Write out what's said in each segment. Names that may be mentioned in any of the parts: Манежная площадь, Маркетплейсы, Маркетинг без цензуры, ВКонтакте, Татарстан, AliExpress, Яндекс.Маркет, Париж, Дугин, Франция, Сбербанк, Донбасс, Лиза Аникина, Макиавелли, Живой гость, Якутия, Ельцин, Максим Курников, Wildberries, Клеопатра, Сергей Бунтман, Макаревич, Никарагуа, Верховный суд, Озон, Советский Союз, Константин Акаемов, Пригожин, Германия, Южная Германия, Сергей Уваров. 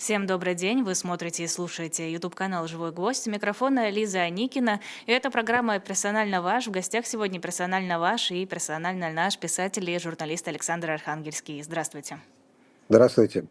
Всем добрый день. Вы смотрите и слушаете YouTube-канал «Живой гость». У микрофона Лиза Аникина. И это программа «Персонально ваш». В гостях сегодня персонально ваш и персонально наш писатель и журналист Александр Архангельский. Здравствуйте. Здравствуйте.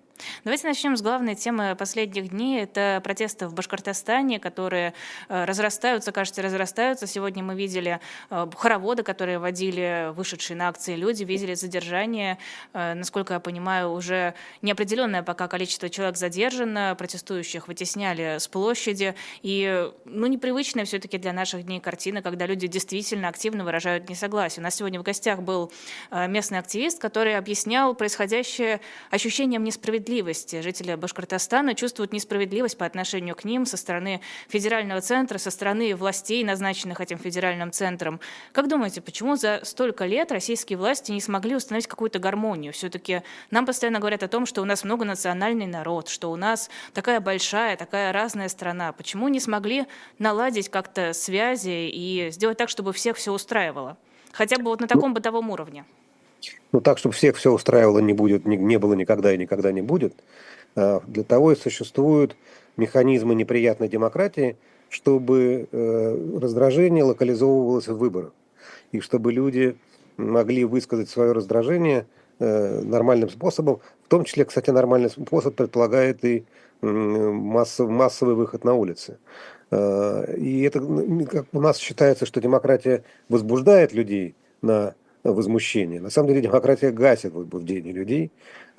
Давайте начнем с главной темы последних дней. Это протесты в Башкортостане, которые разрастаются, кажется, разрастаются. Сегодня мы видели хороводы, которые водили вышедшие на акции люди, видели задержание. Насколько я понимаю, уже неопределенное пока количество человек задержано, протестующих вытесняли с площади. И непривычная все-таки для наших дней картина, когда люди действительно активно выражают несогласие. У нас сегодня в гостях был местный активист, который объяснял происходящее ощущением несправедливости. Жители Башкортостана чувствуют несправедливость по отношению к ним со стороны федерального центра, со стороны властей, назначенных этим федеральным центром. Как думаете, почему за столько лет российские власти не смогли установить какую-то гармонию? Все-таки нам постоянно говорят о том, что у нас многонациональный народ, что у нас такая большая, такая разная страна. Почему не смогли наладить как-то связи и сделать так, чтобы всех все устраивало? Хотя бы вот на таком бытовом уровне. Ну, так, чтобы всех все устраивало, не будет, не было никогда и никогда не будет. Для того и существуют механизмы неприятной демократии, чтобы раздражение локализовывалось в выборах. И чтобы люди могли высказать свое раздражение нормальным способом. В том числе, кстати, нормальный способ предполагает и массовый выход на улицы. И это у нас считается, что демократия возбуждает людей на возмущение. На самом деле демократия гасит возбуждение людей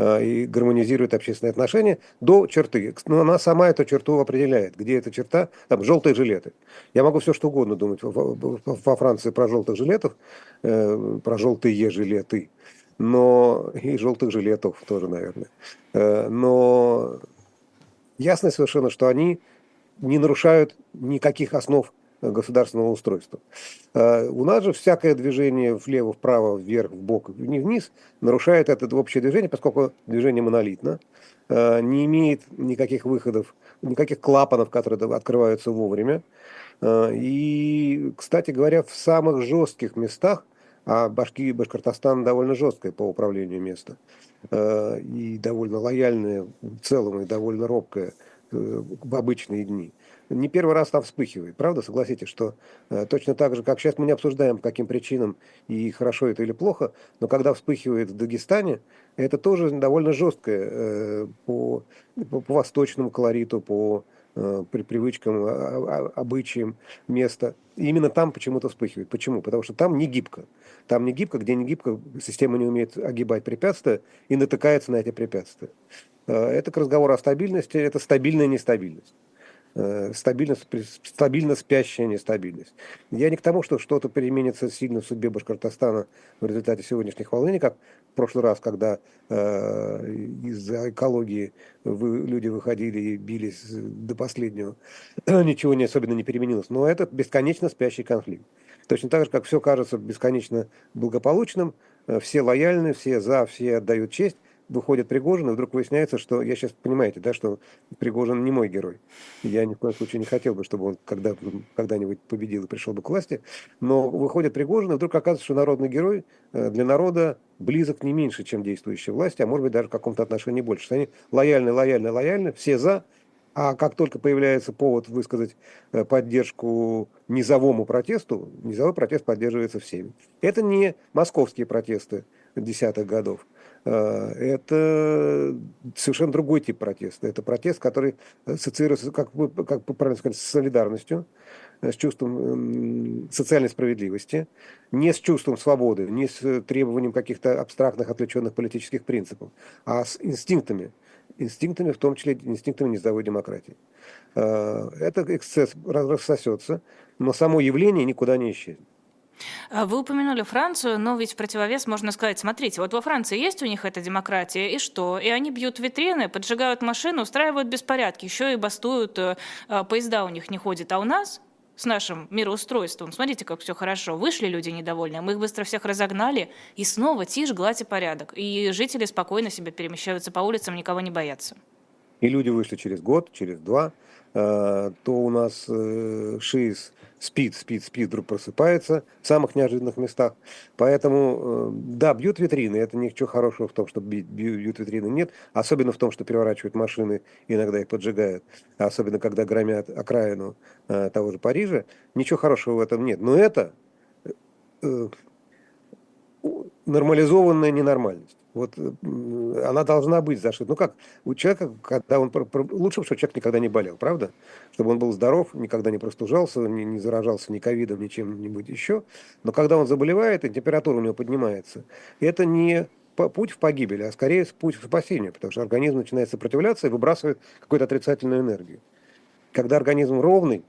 и гармонизирует общественные отношения до черты. Но она сама эту черту определяет. Где эта черта? Там желтые жилеты. Я могу все что угодно думать во Франции про желтых жилетов, про желтые жилеты, но и желтых жилетов тоже, наверное. Но ясно совершенно, что они не нарушают никаких основ государственного устройства. У нас же всякое движение влево, вправо, вверх, вбок, вниз нарушает это общее движение, поскольку движение монолитно, не имеет никаких выходов, никаких клапанов, которые открываются вовремя. И, кстати говоря, в самых жестких местах, а Башкортостан довольно жесткое по управлению место, и довольно лояльное в целом, и довольно робкое в обычные дни, не первый раз там вспыхивает. Правда, согласитесь, что точно так же, как сейчас мы не обсуждаем, по каким причинам и хорошо это или плохо, но когда вспыхивает в Дагестане, это тоже довольно жесткое по восточному колориту, по привычкам, обычаям места. И именно там почему-то вспыхивает. Почему? Потому что там не гибко. Там не гибко, где не гибко, система не умеет огибать препятствия и натыкается на эти препятствия. Это к разговору о стабильности, это стабильная нестабильность. Стабильно спящая нестабильность. Я не к тому, что что-то переменится сильно в судьбе Башкортостана в результате сегодняшних волнений, как в прошлый раз, когда из-за экологии люди выходили и бились до последнего. Ничего особенно не переменилось. Но это бесконечно спящий конфликт. Точно так же, как все кажется бесконечно благополучным, все лояльны, все за, все отдают честь. Выходит Пригожин, и вдруг выясняется, что я сейчас, понимаете, да, что Пригожин не мой герой. Я ни в коем случае не хотел бы, чтобы он когда-нибудь победил и пришел бы к власти. Но выходит Пригожин, и вдруг оказывается, что народный герой для народа близок не меньше, чем действующие власти, а может быть даже в каком-то отношении больше. Что они лояльны, лояльны, лояльны, все за. А как только появляется повод высказать поддержку низовому протесту, низовой протест поддерживается всеми. Это не московские протесты 10-х годов. Это совершенно другой тип протеста. Это протест, который ассоциируется, как правильно сказать, с солидарностью, с чувством социальной справедливости, не с чувством свободы, не с требованием каких-то абстрактных, отвлеченных политических принципов, а с инстинктами. Инстинктами, в том числе инстинктами низовой демократии. Этот эксцесс рассосется, но само явление никуда не исчезнет. Вы упомянули Францию, но ведь в противовес можно сказать, смотрите, вот во Франции есть у них эта демократия, и что? И они бьют витрины, поджигают машины, устраивают беспорядки, еще и бастуют, поезда у них не ходят. А у нас с нашим мироустройством, смотрите, как все хорошо, вышли люди недовольные, мы их быстро всех разогнали, и снова тишь, гладь и порядок. И жители спокойно себе перемещаются по улицам, никого не боятся. и люди вышли через год, через два, то у нас ШИС спит, вдруг просыпается в самых неожиданных местах. Поэтому, да, бьют витрины, это ничего хорошего в том, что бьют витрины, нет. Особенно в том, что переворачивают машины, иногда их поджигают. Особенно, когда громят окраину того же Парижа. Ничего хорошего в этом нет. Но это нормализованная ненормальность. Вот она должна быть зашита. Ну как, у человека, когда он... Лучше бы, чтобы человек никогда не болел, правда? Чтобы он был здоров, никогда не простужался, не заражался ни ковидом, ни чем-нибудь еще. Но когда он заболевает, и температура у него поднимается, это не путь в погибель, а скорее путь в спасение, потому что организм начинает сопротивляться и выбрасывает какую-то отрицательную энергию. Когда организм ровный,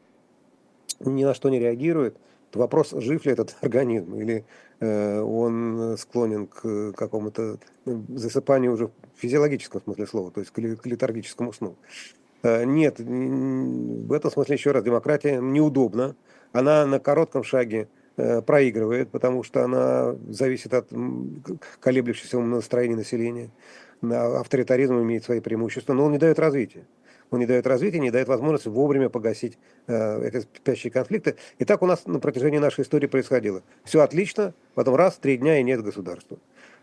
ни на что не реагирует, то вопрос, жив ли этот организм, или он склонен к какому-то засыпанию уже в физиологическом смысле слова, то есть к летаргическому сну. Нет, в этом смысле, еще раз, демократия неудобна. Она на коротком шаге проигрывает, потому что она зависит от колеблющегося настроения населения. Авторитаризм имеет свои преимущества, но он не дает развития. Он не дает развития, не дает возможности вовремя погасить эти спящие конфликты. И так у нас на протяжении нашей истории происходило. Все отлично, потом раз, 3 дня и нет государства.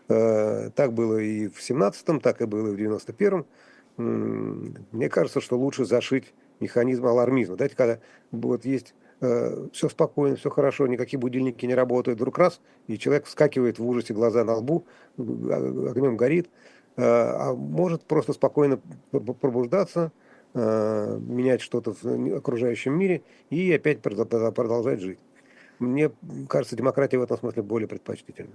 Так было и в 1917-м, так и было и в 1991-м. Мне кажется, что лучше зашить механизм алармизма. Знаете, когда вот есть все спокойно, все хорошо, никакие будильники не работают, вдруг раз, и человек вскакивает в ужасе, глаза на лбу, огнем горит, а может просто спокойно пробуждаться, менять что-то в окружающем мире и опять продолжать жить. Мне кажется, демократия в этом смысле более предпочтительна.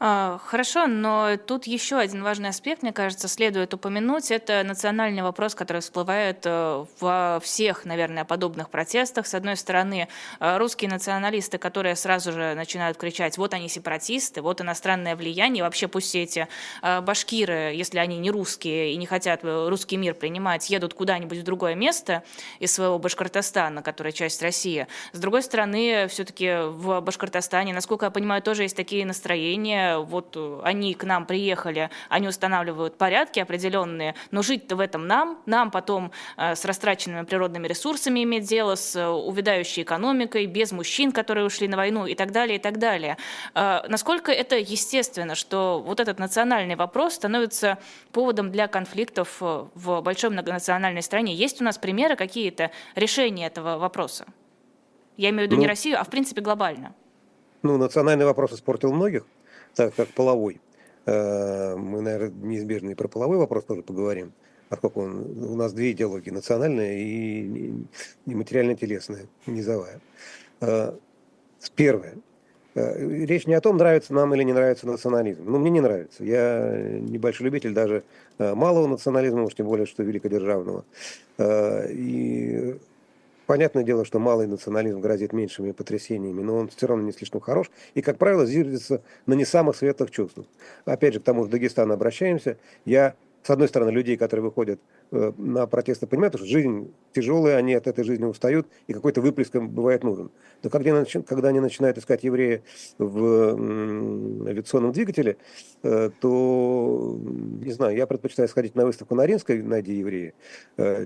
Хорошо, но тут еще один важный аспект, мне кажется, следует упомянуть. Это национальный вопрос, который всплывает во всех, наверное, подобных протестах. С одной стороны, русские националисты, которые сразу же начинают кричать, вот они сепаратисты, вот иностранное влияние, вообще пусть все эти башкиры, если они не русские и не хотят русский мир принимать, едут куда-нибудь в другое место из своего Башкортостана, которая часть России. С другой стороны, все-таки в Башкортостане, насколько я понимаю, тоже есть такие настроения, вот они к нам приехали, они устанавливают порядки определенные, но жить-то в этом нам потом с растраченными природными ресурсами иметь дело, с увядающей экономикой, без мужчин, которые ушли на войну и так далее, и так далее. Насколько это естественно, что вот этот национальный вопрос становится поводом для конфликтов в большой многонациональной стране? Есть у нас примеры какие-то решения этого вопроса? Я имею в виду не Россию, а в принципе глобально. Национальный вопрос испортил многих. Так как половой. Мы, наверное, неизбежно и про половой вопрос тоже поговорим, поскольку у нас две идеологии: национальная и материально-телесная, низовая. Первое. Речь не о том, нравится нам или не нравится национализм. Мне не нравится. Я небольшой любитель даже малого национализма, уж тем более, что великодержавного. И понятное дело, что малый национализм грозит меньшими потрясениями, но он все равно не слишком хорош и, как правило, зиждется на не самых светлых чувствах. Опять же, к тому же в Дагестан обращаемся. Я, с одной стороны, людей, которые выходят на протесты, понимают, что жизнь тяжелая, они от этой жизни устают, и какой-то выплеск им бывает нужен. Но когда они начинают искать еврея в авиационном двигателе, то, не знаю, я предпочитаю сходить на выставку на Ринской «Найди еврея»,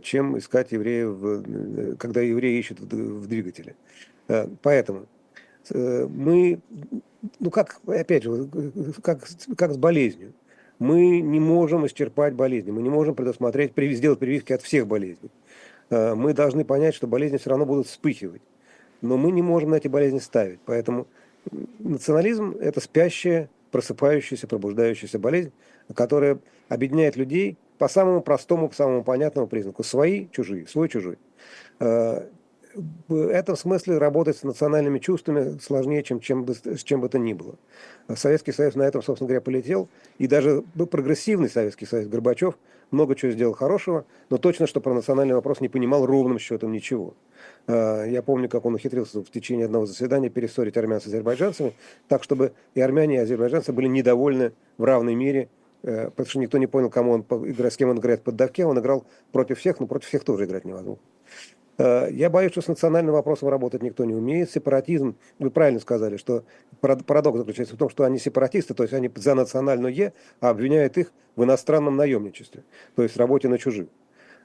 чем искать еврея, когда евреи ищут в двигателе. Поэтому мы, как с болезнью. Мы не можем исчерпать болезни, мы не можем предусмотреть, сделать прививки от всех болезней. Мы должны понять, что болезни все равно будут вспыхивать. Но мы не можем на эти болезни ставить. Поэтому национализм – это спящая, просыпающаяся, пробуждающаяся болезнь, которая объединяет людей по самому простому, по самому понятному признаку. Свои, чужие, свой, чужой. В этом смысле работать с национальными чувствами сложнее, чем бы то ни было. Советский Союз на этом, собственно говоря, полетел. И даже прогрессивный Советский Союз, Горбачев, много чего сделал хорошего, но точно, что про национальный вопрос не понимал ровным счетом ничего. Я помню, как он ухитрился в течение одного заседания перессорить армян с азербайджанцами, так, чтобы и армяне, и азербайджанцы были недовольны в равной мере, потому что никто не понял, кому он играет, с кем он играет в поддавке. Он играл против всех, но против всех тоже играть невозможно. Я боюсь, что с национальным вопросом работать никто не умеет. Сепаратизм, вы правильно сказали, что парадокс заключается в том, что они сепаратисты, то есть они за национальное, а обвиняют их в иностранном наемничестве, то есть в работе на чужих.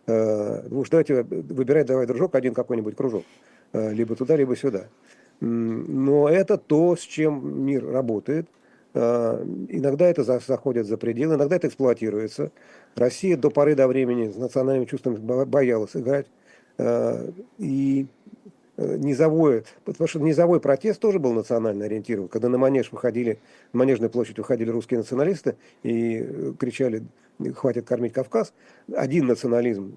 Уж давайте выбирать, давай, дружок, один какой-нибудь кружок, либо туда, либо сюда. Но это то, с чем мир работает. Иногда это заходит за пределы, иногда это эксплуатируется. Россия до поры до времени с национальными чувствами боялась играть. И потому что низовой протест тоже был национально ориентирован. Когда на Манеж выходили, на Манежную площадь выходили русские националисты и кричали «хватит кормить Кавказ», один национализм,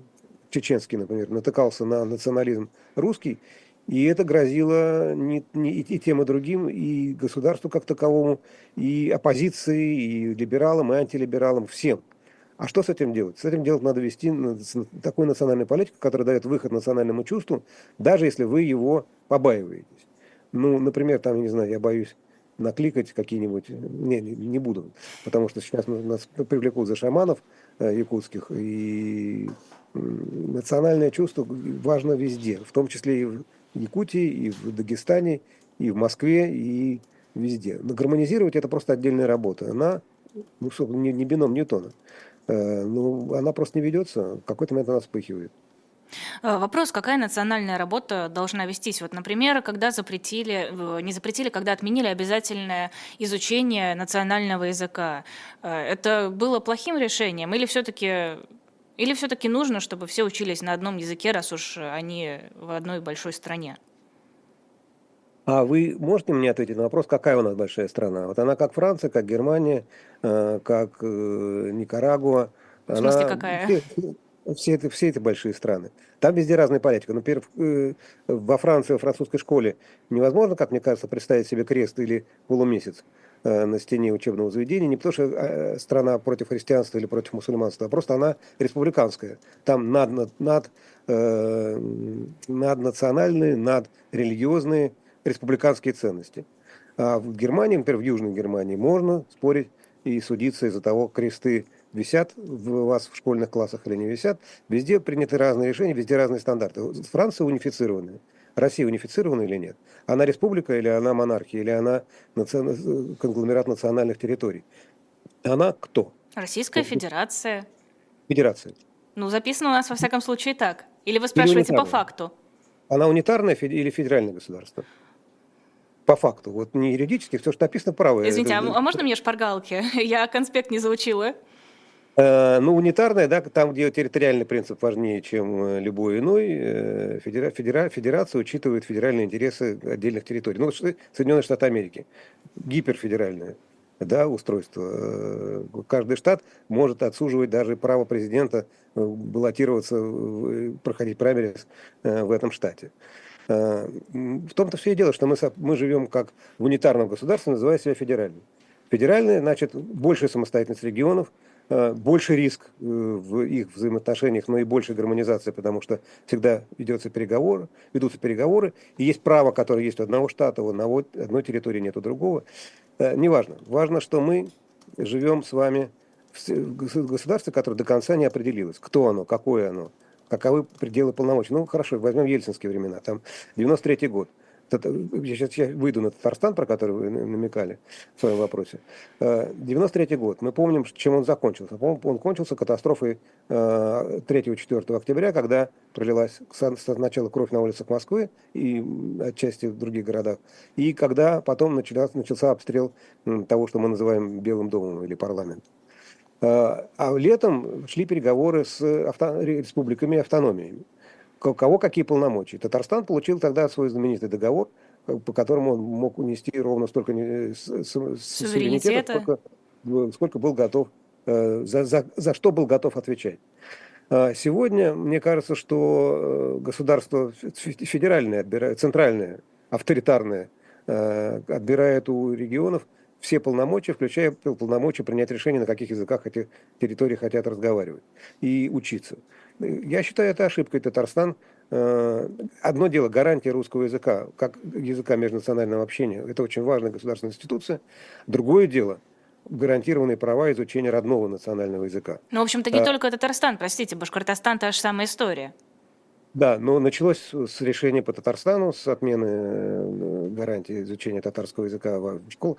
чеченский, например, натыкался на национализм русский, и это грозило и тем, и другим, и государству как таковому, и оппозиции, и либералам, и антилибералам, всем. А что с этим делать? С этим делать надо вести такую национальную политику, которая дает выход национальному чувству, даже если вы его побаиваетесь. Ну, например, там, я не знаю, я боюсь накликать какие-нибудь... Не буду, потому что сейчас нас привлекут за шаманов якутских, и национальное чувство важно везде, в том числе и в Якутии, и в Дагестане, и в Москве, и везде. Но гармонизировать — это просто отдельная работа. Она, ну, не бином Ньютона. Ну, она просто не ведется, в какой-то момент она вспыхивает. Вопрос, какая национальная работа должна вестись? Вот, например, когда когда отменили обязательное изучение национального языка. Это было плохим решением? Или все-таки нужно, чтобы все учились на одном языке, раз уж они в одной большой стране? А вы можете мне ответить на вопрос, какая у нас большая страна? Вот она как Франция, как Германия, как Никарагуа. В смысле, какая? Все эти большие страны. Там везде разная политика. Например, во Франции, во французской школе невозможно, как мне кажется, представить себе крест или полумесяц на стене учебного заведения. Не потому что страна против христианства или против мусульманства, а просто она республиканская. Там наднациональные, надрелигиозные республиканские ценности. А в Германии, например, в Южной Германии, можно спорить и судиться из-за того, кресты висят у вас в школьных классах или не висят. Везде приняты разные решения, везде разные стандарты. Франция унифицированная. Россия унифицирована или нет? Она республика или она монархия? Или она конгломерат национальных территорий? Она кто? Российская Федерация. Федерация. Ну, записано у нас, во всяком случае, так. Или вы спрашиваете по факту? Она унитарная или федеральное государство? По факту, вот не юридически, все, что написано, правое. Извините, а можно мне шпаргалки? Я конспект не заучила. Ну, унитарная, да, там, где территориальный принцип важнее, чем любой иной, федерация учитывает федеральные интересы отдельных территорий. Ну, Соединенные Штаты Америки, гиперфедеральное, да, устройство. Каждый штат может отсуживать даже право президента баллотироваться, проходить праймерис в этом штате. В том-то все и дело, что мы живем как в унитарном государстве, называя себя федеральным. Федеральное, значит, большая самостоятельность регионов, больше риск в их взаимоотношениях, но и больше гармонизация, потому что всегда ведутся переговоры, и есть право, которое есть у одного штата, у одной территории нет у другого. Неважно. Важно, что мы живем с вами в государстве, которое до конца не определилось, кто оно, какое оно. Каковы пределы полномочий? Ну, хорошо, возьмем ельцинские времена, там 93-й год. Сейчас я выйду на Татарстан, про который вы намекали в своем вопросе. 93-й год. Мы помним, чем он закончился. Он кончился катастрофой 3-4 октября, когда пролилась сначала кровь на улицах Москвы и отчасти в других городах, и когда потом начался обстрел того, что мы называем Белым домом или парламентом. А летом шли переговоры с республиками и автономиями. У кого какие полномочия. Татарстан получил тогда свой знаменитый договор, по которому он мог унести ровно столько суверенитета, сколько был готов, за что был готов отвечать. Сегодня, мне кажется, что государство федеральное, центральное, авторитарное отбирает у регионов все полномочия, включая полномочия принять решение, на каких языках эти территории хотят разговаривать и учиться. Я считаю, это ошибкой. Татарстан. Одно дело — гарантия русского языка, как языка межнационального общения. Это очень важная государственная институция. Другое дело — гарантированные права изучения родного национального языка. Ну, в общем-то, не только Татарстан, простите, Башкортостан — та же самая история. Да, но началось с решения по Татарстану, с отмены гарантии изучения татарского языка в школах.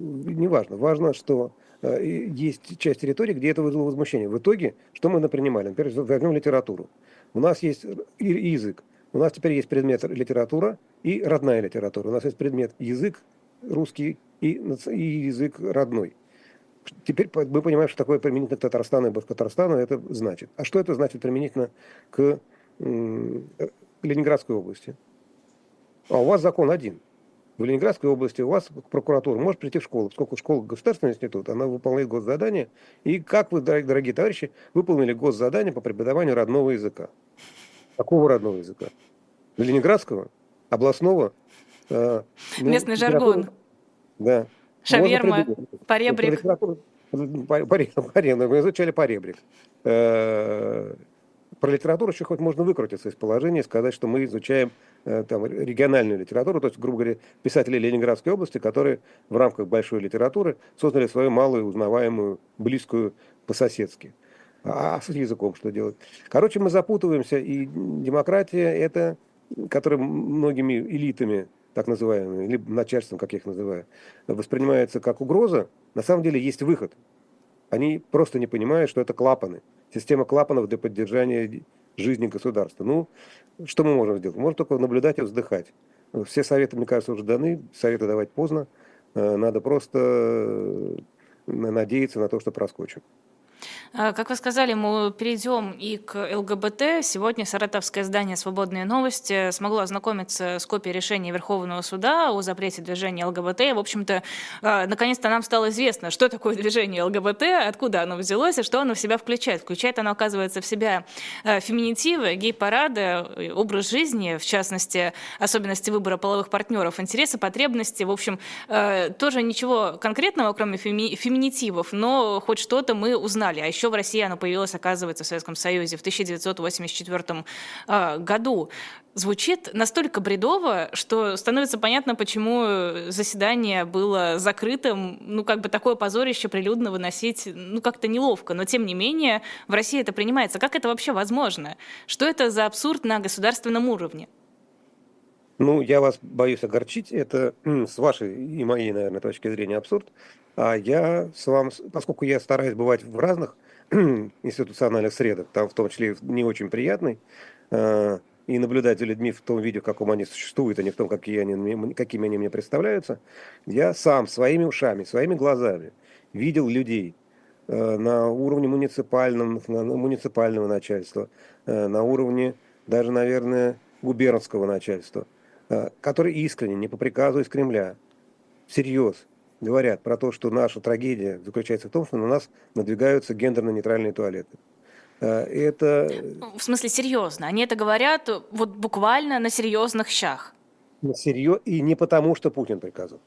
Неважно. Важно, что есть часть территории, где это вызвало возмущение. В итоге, что мы напринимали? Например, возьмем литературу. У нас есть язык. У нас теперь есть предмет литература и родная литература. У нас есть предмет язык русский и язык родной. Теперь мы понимаем, что такое применительно к Татарстану и Башкортостану это значит. А что это значит применительно к Ленинградской области? А у вас закон один. В Ленинградской области у вас прокуратура может прийти в школу, поскольку школа государственный институт, она выполняет госзадание. И как вы, дорогие товарищи, выполнили госзадание по преподаванию родного языка? Какого родного языка? Ленинградского, областного. Местный жаргон. Да. Шаверма, поребрик. Мы изучали поребрик. Про литературу еще хоть можно выкрутиться из положения и сказать, что мы изучаем там, региональную литературу, то есть, грубо говоря, писатели Ленинградской области, которые в рамках большой литературы создали свою малую, узнаваемую, близкую по-соседски. А с языком что делать? Короче, мы запутываемся, и демократия, это, которая многими элитами, так называемыми, либо начальством, как я их называю, воспринимается как угроза, на самом деле есть выход. Они просто не понимают, что это клапаны. Система клапанов для поддержания жизни государства. Ну, что мы можем сделать? Можно только наблюдать и вздыхать. Все советы, мне кажется, уже даны, советы давать поздно. Надо просто надеяться на то, что проскочим. Как вы сказали, мы перейдем и к ЛГБТ. Сегодня саратовское издание «Свободные новости» смогло ознакомиться с копией решения Верховного суда о запрете движения ЛГБТ. В общем-то, наконец-то нам стало известно, что такое движение ЛГБТ, откуда оно взялось и что оно в себя включает. Включает оно, оказывается, в себя феминитивы, гей-парады, образ жизни, в частности, особенности выбора половых партнеров, интересы, потребности. В общем, тоже ничего конкретного, кроме феминитивов, но хоть что-то мы узнали. А еще в России оно появилось, оказывается, в Советском Союзе в 1984 году. Звучит настолько бредово, что становится понятно, почему заседание было закрытым. Ну, как бы такое позорище прилюдно выносить, ну, как-то неловко. Но, тем не менее, в России это принимается. Как это вообще возможно? Что это за абсурд на государственном уровне? Ну, я вас боюсь огорчить. Это с вашей и моей, наверное, точки зрения абсурд. А я с вами, поскольку я стараюсь бывать в разных институциональных средах, там в том числе не очень приятной, и наблюдать за людьми в том виде, в каком они существуют, а не в том, какими они мне представляются, я сам своими ушами, своими глазами видел людей на уровне муниципального начальства, на уровне даже, наверное, губернского начальства, которые искренне, не по приказу из Кремля, всерьез говорят про то, что наша трагедия заключается в том, что на нас надвигаются гендерно-нейтральные туалеты. Это... В смысле, серьезно? Они это говорят вот буквально на серьезных щах. И не потому, что Путин приказал.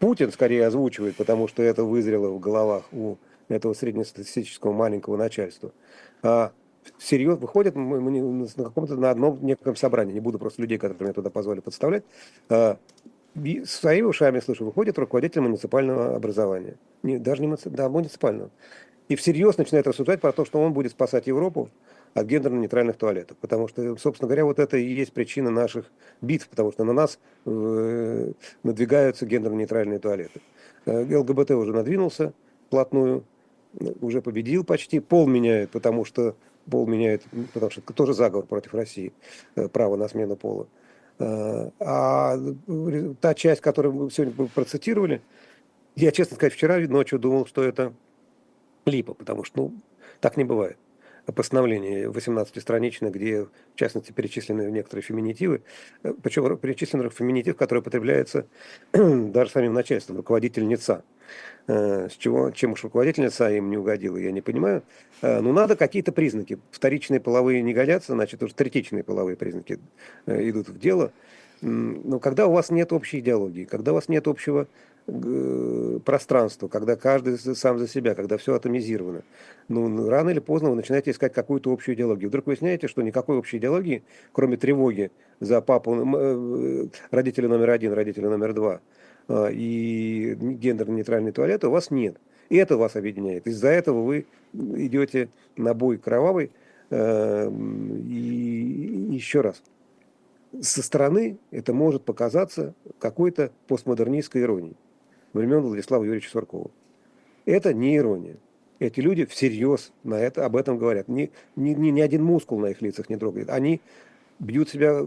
Путин скорее озвучивает, потому что это вызрело в головах у этого среднестатистического маленького начальства. Серьезно выходит, мы на каком-то на одном неком собрании, не буду просто людей, которые меня туда позвали, подставлять, своими ушами слышу, выходит руководитель муниципального образования. Муниципального. И всерьез начинает рассуждать про то, что он будет спасать Европу от гендерно-нейтральных туалетов. Потому что, собственно говоря, вот это и есть причина наших битв, потому что на нас надвигаются гендерно-нейтральные туалеты. ЛГБТ уже надвинулся вплотную, уже победил почти, пол меняет, потому что тоже заговор против России, право на смену пола. А та часть, которую мы сегодня процитировали, я, честно сказать, вчера ночью думал, что это липа, потому что так не бывает. Постановление 18-страничное, где, в частности, перечислены некоторые феминитивы, причем перечислены феминитив, который употребляется даже самим начальством, руководительница. Чем уж руководительница им не угодила, я не понимаю. Но надо какие-то признаки. Вторичные половые не годятся, значит, уже третичные половые признаки идут в дело. Но когда у вас нет общей идеологии, когда у вас нет общего пространства, когда каждый сам за себя, когда все атомизировано, ну, рано или поздно вы начинаете искать какую-то общую идеологию. Вдруг выясняете, что никакой общей идеологии, кроме тревоги за папу, родителя номер один, родителя номер два, и гендерно-нейтральные туалеты у вас нет. И это вас объединяет. Из-за этого вы идете на бой кровавый, и еще раз, со стороны это может показаться какой-то постмодернистской иронией времен Владислава Юрьевича Суркова. Это не ирония. Эти люди всерьез на это, об этом говорят. Ни один мускул на их лицах не трогает. Они бьют себя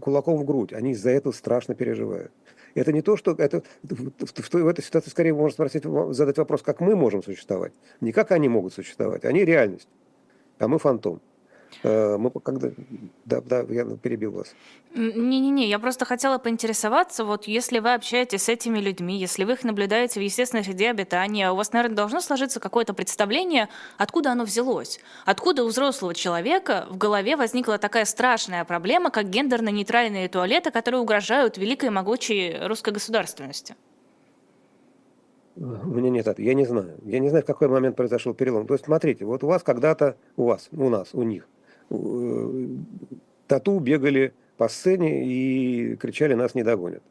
кулаком в грудь. Они из-за этого страшно переживают. Это не то, что... Это, в этой ситуации скорее можно спросить, задать вопрос, как мы можем существовать. Не как они могут существовать. Они реальность. А мы фантом. Мы когда... Да, я перебил вас. Не-не-не, я просто хотела поинтересоваться, вот если вы общаетесь с этими людьми, если вы их наблюдаете в естественной среде обитания, у вас, наверное, должно сложиться какое-то представление, откуда оно взялось. Откуда у взрослого человека в голове возникла такая страшная проблема, как гендерно-нейтральные туалеты, которые угрожают великой и могучей русской государственности? У меня нет ответа. Я не знаю. Я не знаю, в какой момент произошел перелом. То есть, смотрите, вот у вас когда-то, у них, тату бегали по сцене и кричали «нас не догонят».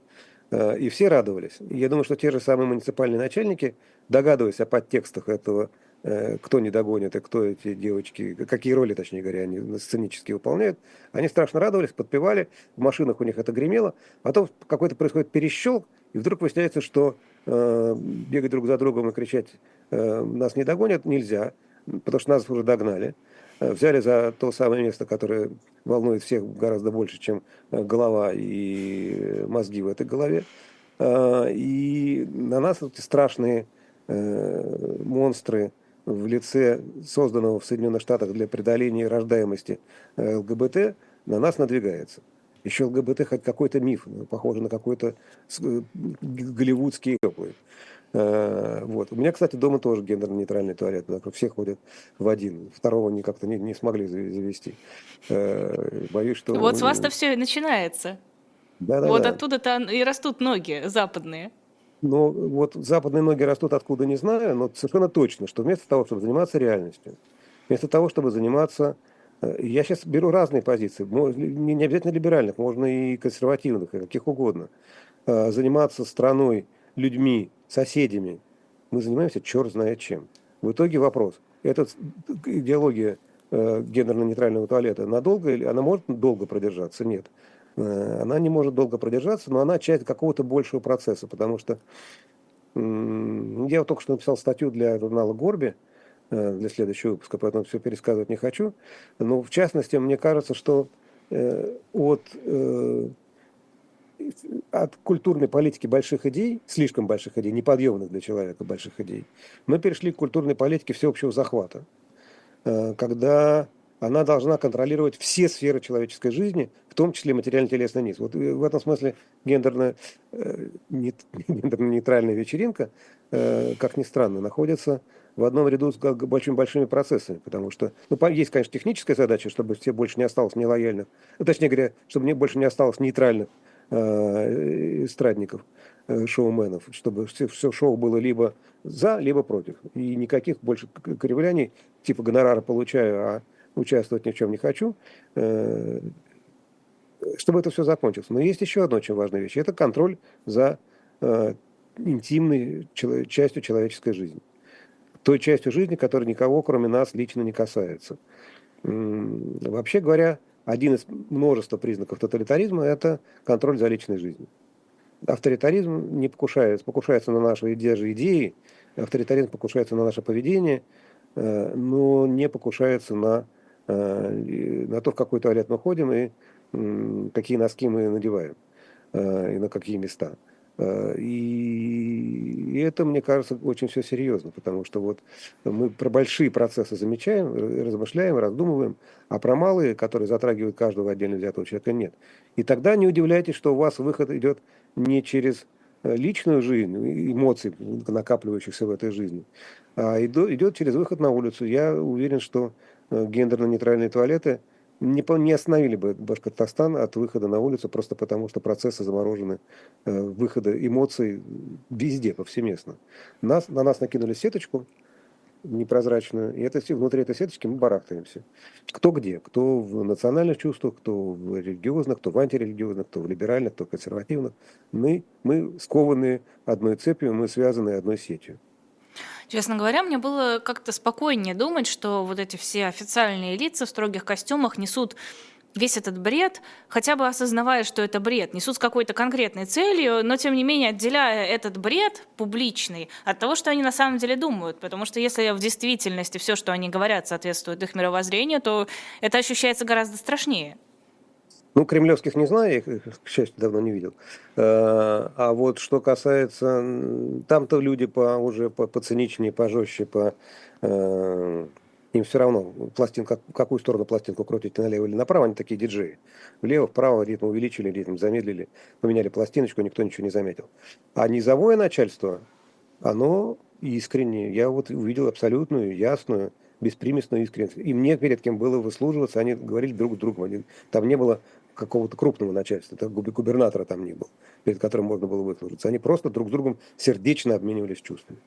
И все радовались. Я думаю, что те же самые муниципальные начальники, догадываясь о подтекстах этого, кто не догонит и кто эти девочки, какие роли, точнее говоря, они сценически выполняют, они страшно радовались, подпевали, в машинах у них это гремело, потом какой-то происходит перещелк, и вдруг выясняется, что бегать друг за другом и кричать «нас не догонят» нельзя, потому что нас уже догнали. Взяли за то самое место, которое волнует всех гораздо больше, чем голова и мозги в этой голове. И на нас эти страшные монстры в лице созданного в Соединенных Штатах для преодоления рождаемости ЛГБТ на нас надвигается. Еще ЛГБТ хоть какой-то миф, похоже на какой-то голливудский эпопой. Вот. У меня, кстати, дома тоже гендерно-нейтральный туалет. Все ходят в один. Второго они как-то не смогли завести. Боюсь, что... Вот с вас-то все и начинается. Да-да-да. Вот оттуда-то и растут ноги западные. Ну, вот западные ноги растут откуда, не знаю, но совершенно точно, что вместо того, чтобы заниматься реальностью, вместо того, чтобы заниматься... Я сейчас беру разные позиции. Не обязательно либеральных, можно и консервативных, и каких угодно. Заниматься страной, людьми, соседями, мы занимаемся черт знает чем. В итоге вопрос, эта идеология гендерно-нейтрального туалета надолго или она может долго продержаться? Нет. Она не может долго продержаться, но она часть какого-то большего процесса, потому что я вот только что написал статью для журнала «Горби», для следующего выпуска, поэтому все пересказывать не хочу. Но в частности, мне кажется, что от культурной политики больших идей, слишком больших идей, неподъемных для человека больших идей, мы перешли к культурной политике всеобщего захвата, когда она должна контролировать все сферы человеческой жизни, в том числе материально-телесный низ. Вот в этом смысле гендерно-нейтральная вечеринка, как ни странно, находится в одном ряду с большими процессами, потому что есть, конечно, техническая задача, чтобы все больше не осталось нелояльных, точнее говоря, чтобы больше не осталось нейтральных эстрадников, шоуменов, чтобы все шоу было либо за, либо против. И никаких больше кривляний, типа гонорара получаю, а участвовать ни в чем не хочу, чтобы это все закончилось. Но есть еще одна очень важная вещь. Это контроль за интимной частью человеческой жизни. Той частью жизни, которая никого, кроме нас, лично не касается. Вообще говоря, один из множества признаков тоталитаризма – это контроль за личной жизнью. Авторитаризм не покушается на наши даже идеи, авторитаризм покушается на наше поведение, но не покушается на то, в какой туалет мы ходим, и какие носки мы надеваем, и на какие места. И это, мне кажется, очень все серьезно, потому что вот мы про большие процессы замечаем, размышляем, раздумываем, а про малые, которые затрагивают каждого отдельно взятого человека, нет. И тогда не удивляйтесь, что у вас выход идет не через личную жизнь, эмоции, накапливающихся в этой жизни, а идет через выход на улицу. Я уверен, что гендерно-нейтральные туалеты не остановили бы Башкортостан от выхода на улицу, просто потому что процессы заморожены, выхода эмоций везде, повсеместно. На нас накинули сеточку непрозрачную, и внутри этой сеточки мы барахтаемся. Кто где? Кто в национальных чувствах, кто в религиозных, кто в антирелигиозных, кто в либеральных, кто в консервативных. Мы скованы одной цепью, мы связаны одной сетью. Честно говоря, мне было как-то спокойнее думать, что вот эти все официальные лица в строгих костюмах несут весь этот бред, хотя бы осознавая, что это бред, несут с какой-то конкретной целью, но тем не менее отделяя этот бред публичный от того, что они на самом деле думают. Потому что если в действительности все, что они говорят, соответствует их мировоззрению, то это ощущается гораздо страшнее. Ну, кремлевских не знаю, я их, к счастью, давно не видел. А вот что касается... Там-то люди уже циничнее, пожестче, им все равно, какую сторону пластинку крутить, налево или направо, они такие диджеи. Влево, вправо, ритм увеличили, ритм замедлили, поменяли пластиночку, никто ничего не заметил. А низовое начальство, оно искреннее. Я вот увидел абсолютную, ясную, беспримесную искренность. И мне перед кем было выслуживаться, они говорили друг с другом. Там не было какого-то крупного начальства, губернатора там не было, перед которым можно было выслужиться. Они просто друг с другом сердечно обменивались чувствами.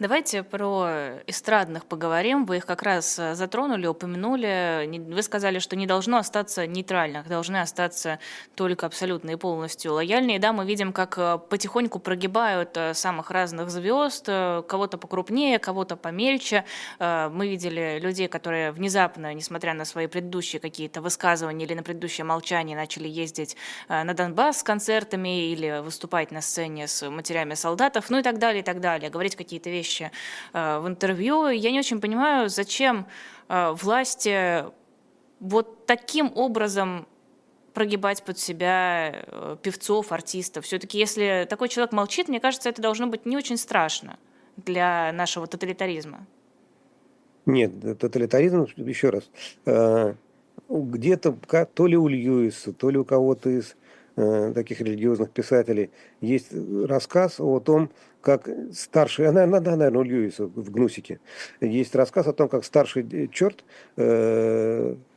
Давайте про эстрадных поговорим. Вы их как раз затронули, упомянули. Вы сказали, что не должно остаться нейтральных, должны остаться только абсолютно и полностью лояльные. Да, мы видим, как потихоньку прогибают самых разных звезд, кого-то покрупнее, кого-то помельче. Мы видели людей, которые внезапно, несмотря на свои предыдущие какие-то высказывания или на предыдущее молчание, начали ездить на Донбасс с концертами или выступать на сцене с матерями солдатов, ну и так далее, и так далее. Говорить какие-то вещи в интервью. Я не очень понимаю, зачем власти вот таким образом прогибать под себя певцов, артистов. Все-таки, если такой человек молчит, мне кажется, это должно быть не очень страшно для нашего тоталитаризма. Нет, тоталитаризм, еще раз, где-то то ли у Льюиса, то ли у кого-то из таких религиозных писателей есть рассказ о том, как старший, наверное, у Льюиса в «Гнусике», есть рассказ о том, как старший черт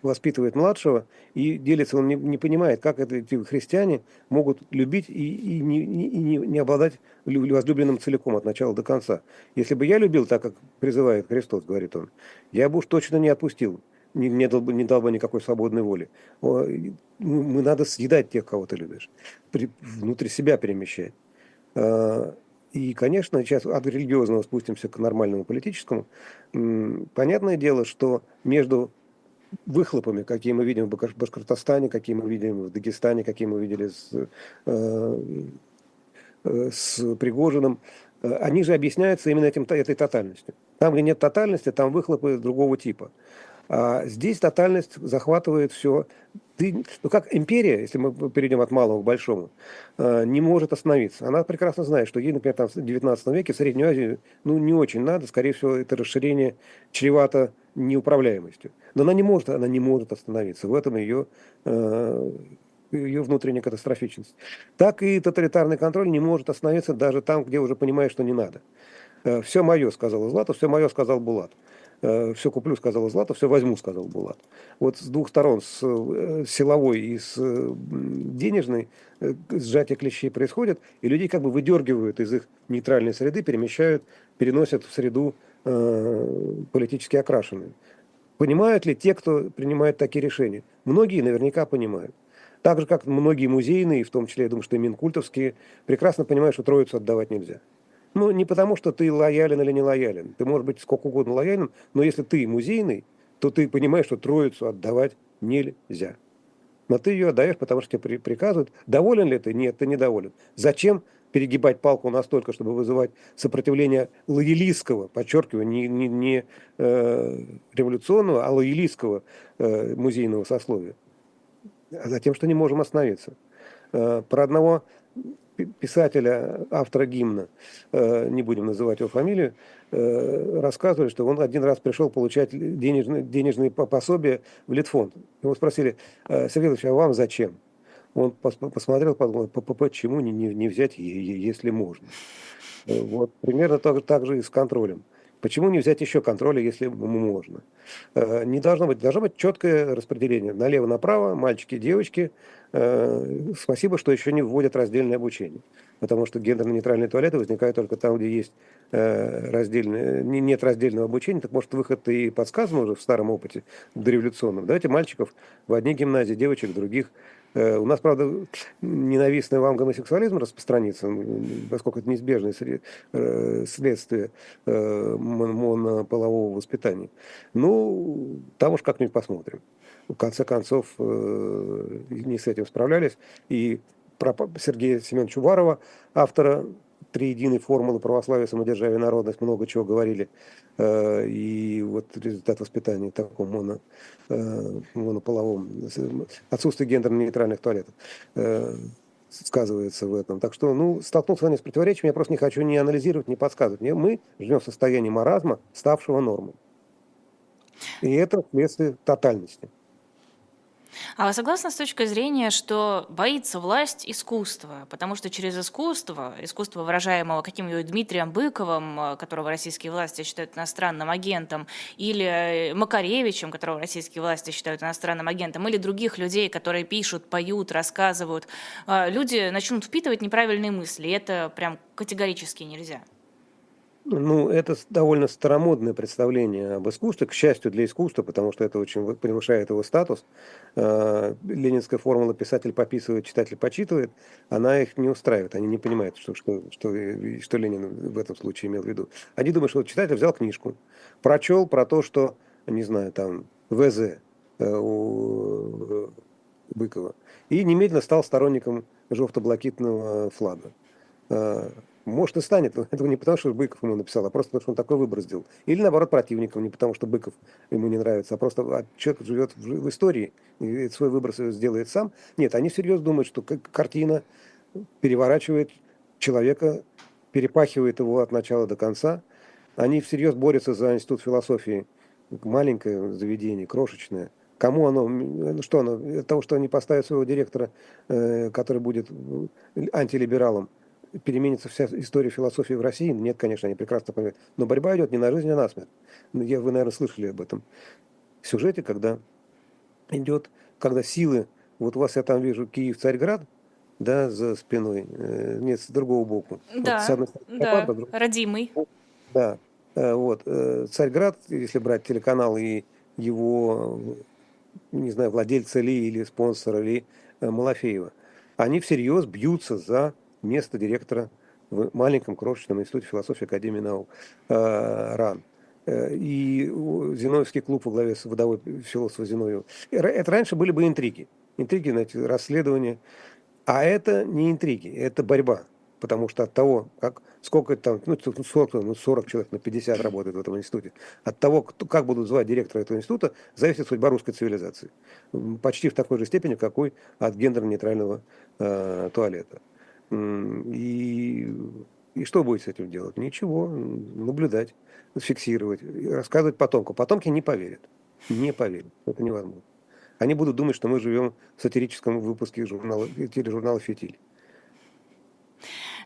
воспитывает младшего, и делится, он не понимает, как эти христиане могут любить и не обладать возлюбленным целиком от начала до конца. Если бы я любил так, как призывает Христос, говорит он, я бы уж точно не отпустил, не дал бы никакой свободной воли. Надо съедать тех, кого ты любишь, внутри себя перемещать. И, конечно, сейчас от религиозного спустимся к нормальному политическому. Понятное дело, что между выхлопами, какие мы видим в Башкортостане, какие мы видим в Дагестане, какие мы видели с Пригожиным, они же объясняются именно этой тотальностью. Там, где нет тотальности, там выхлопы другого типа. А здесь тотальность захватывает все. Как империя, если мы перейдем от малого к большому, не может остановиться. Она прекрасно знает, что ей, например, там, в XIX веке в Среднюю Азию не очень надо. Скорее всего, это расширение чревато неуправляемостью. Но она не может остановиться. В этом ее внутренняя катастрофичность. Так и тоталитарный контроль не может остановиться даже там, где уже понимаешь, что не надо. «Все мое», — сказал Златов, «все мое», — сказал Булат. «Все куплю», — сказал Златов, «все возьму», — сказал Булат. Вот с двух сторон, с силовой и с денежной, сжатие клещей происходит, и людей как бы выдергивают из их нейтральной среды, перемещают, переносят в среду политически окрашенную. Понимают ли те, кто принимает такие решения? Многие наверняка понимают. Так же, как многие музейные, в том числе, я думаю, что и минкультовские, прекрасно понимают, что Троицу отдавать нельзя. Не потому, что ты лоялен или не лоялен. Ты можешь быть сколько угодно лоялен, но если ты музейный, то ты понимаешь, что Троицу отдавать нельзя. Но ты ее отдаешь, потому что тебе приказывают. Доволен ли ты? Нет, ты недоволен. Зачем перегибать палку настолько, чтобы вызывать сопротивление лоялистского, подчеркиваю, не революционного, а лоялистского музейного сословия? А затем, что не можем остановиться. Про одного писателя, автора гимна, не будем называть его фамилию, рассказывали, что он один раз пришел получать денежные пособия в Литфонд. Его спросили: «Сергей Ильич, а вам зачем?» Он посмотрел, подумал: почему не взять, если можно? Вот примерно так же и с контролем. Почему не взять еще контроля, если можно? Не должно быть четкое распределение. Налево-направо, мальчики, девочки. Спасибо, что еще не вводят раздельное обучение. Потому что гендерно-нейтральные туалеты возникают только там, где есть нет раздельного обучения. Так, может, выход-то и подсказан уже в старом опыте дореволюционном. Давайте мальчиков в одни гимназии, девочек в других. У нас, правда, ненавистный вам гомосексуализм распространится, поскольку это неизбежное следствие монополового воспитания. Ну, там уж как-нибудь посмотрим. В конце концов, не с этим справлялись. И про Сергея Семеновича Уварова, автора «Триединой формулы православия, самодержавия, народность», много чего говорили. И вот результат воспитания таком монополовом, отсутствие гендерно-нейтральных туалетов сказывается в этом. Так что, ну, столкнулся они с противоречием, я просто не хочу ни анализировать, ни подсказывать. Мы живем в состоянии маразма, ставшего нормой. И это следствие тотальности. А вы согласны с точкой зрения, что боится власть искусства? Потому что через искусство, искусство, выражаемого каким-нибудь Дмитрием Быковым, которого российские власти считают иностранным агентом, или Макаревичем, которого российские власти считают иностранным агентом, или других людей, которые пишут, поют, рассказывают, люди начнут впитывать неправильные мысли. И это прям категорически нельзя. Ну, это довольно старомодное представление об искусстве, к счастью для искусства, потому что это очень превышает его статус. Ленинская формула «писатель пописывает, читатель почитывает», она их не устраивает, они не понимают, что Ленин в этом случае имел в виду. Они думают, что читатель взял книжку, прочел про то, что, не знаю, там, ВЗ у Быкова, и немедленно стал сторонником жовто-блакитного флага. Может, и станет, но этого не потому, что Быков ему написал, а просто потому, что он такой выбор сделал. Или, наоборот, противником, не потому, что Быков ему не нравится, а просто человек живет в истории, и свой выбор сделает сам. Нет, они всерьез думают, что картина переворачивает человека, перепахивает его от начала до конца. Они всерьез борются за институт философии. Маленькое заведение, крошечное. Кому оно, что оно? От того, что они поставят своего директора, который будет антилибералом, переменится вся история философии в России? Нет, конечно, они прекрасно понимают. Но борьба идет не на жизнь, а на смерть. Вы, наверное, слышали об этом сюжете, когда силы... Вот у вас я там вижу Киев-Царьград, да, за спиной. Нет, с другого боку. Да, вот, с одной стороны, да, Запад, родимый. Да, вот. Царьград, если брать телеканал и его, не знаю, владельца ли, или спонсора ли, Малафеева, они всерьез бьются за место директора в маленьком крошечном институте философии Академии наук РАН. И Зиновьевский клуб во главе с водовой философом Зиновьевым. Это раньше были бы интриги. Интриги, знаете, расследования. А это не интриги, это борьба. Потому что от того, сколько там, 40 человек на 50 работает в этом институте, от того, как будут звать директора этого института, зависит судьба русской цивилизации. Почти в такой же степени, какой от гендерно-нейтрального туалета. И что будет с этим делать? Ничего. Наблюдать, фиксировать, рассказывать потомку. Потомки не поверят. Не поверят. Это невозможно. Они будут думать, что мы живем в сатирическом выпуске тележурнала «Фитиль».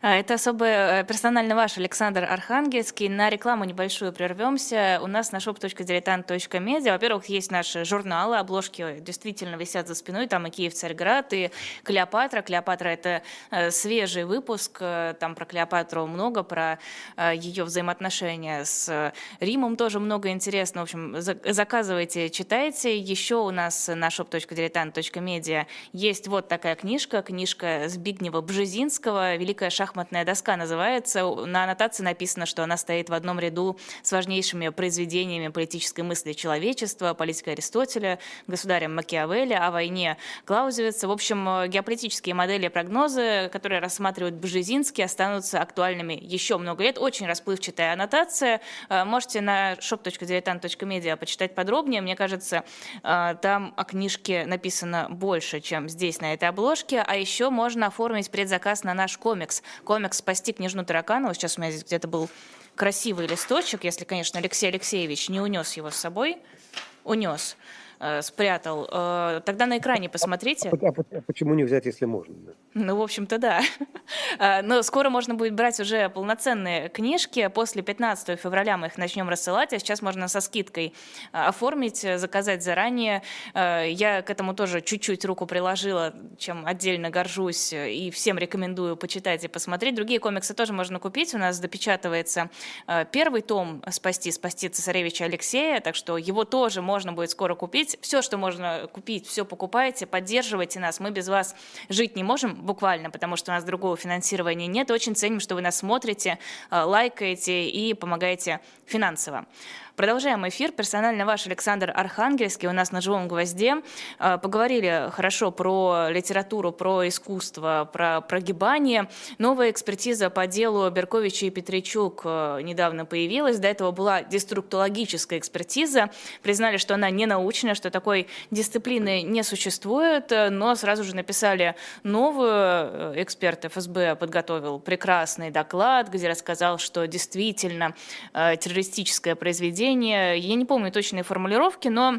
Это особо персонально ваш Александр Архангельский. На рекламу небольшую прервемся. У нас на shop.diletant.media. Во-первых, есть наши журналы, обложки действительно висят за спиной. Там и Киев-Царьград, и Клеопатра. Клеопатра — это свежий выпуск. Там про Клеопатру много, про ее взаимоотношения с Римом тоже много интересного. В общем, заказывайте, читайте. Еще у нас на shop.diletant.media есть вот такая книжка. Книжка Збигнева Бжезинского «Великая шахматная доска» называется. На аннотации написано, что она стоит в одном ряду с важнейшими произведениями политической мысли человечества, политикой Аристотеля, государем Макиавелля, о войне Клаузевица. В общем, геополитические модели и прогнозы, которые рассматривают Бжезинский, останутся актуальными еще много лет. Очень расплывчатая аннотация. Можете на shop.diletant.media почитать подробнее. Мне кажется, там о книжке написано больше, чем здесь, на этой обложке. А еще можно оформить предзаказ на наш комикс. Комикс «Спасти княжну Тараканову». Сейчас у меня здесь где-то был красивый листочек, если, конечно, Алексей Алексеевич не унес его с собой. Унес, спрятал. Тогда на экране посмотрите. А почему не взять, если можно? Ну, в общем-то, да. Но скоро можно будет брать уже полноценные книжки. После 15 февраля мы их начнем рассылать, а сейчас можно со скидкой оформить, заказать заранее. Я к этому тоже чуть-чуть руку приложила, чем отдельно горжусь, и всем рекомендую почитать и посмотреть. Другие комиксы тоже можно купить. У нас допечатывается первый том «Спасти цесаревича Алексея», так что его тоже можно будет скоро купить. купить, все, что можно купить, все покупайте, поддерживайте нас, мы без вас жить не можем, буквально, потому что у нас другого финансирования нет, очень ценим, что вы нас смотрите, лайкаете и помогаете финансово. Продолжаем эфир. Персонально ваш Александр Архангельский у нас на «Живом гвозде». Поговорили хорошо про литературу, про искусство, про прогибание. Новая экспертиза по делу Берковича и Петричук недавно появилась. До этого была деструктологическая экспертиза. Признали, что она не научная, что такой дисциплины не существует, но сразу же написали новую. Эксперт ФСБ подготовил прекрасный доклад, где рассказал, что действительно террористическое произведение. Я не помню точные формулировки, но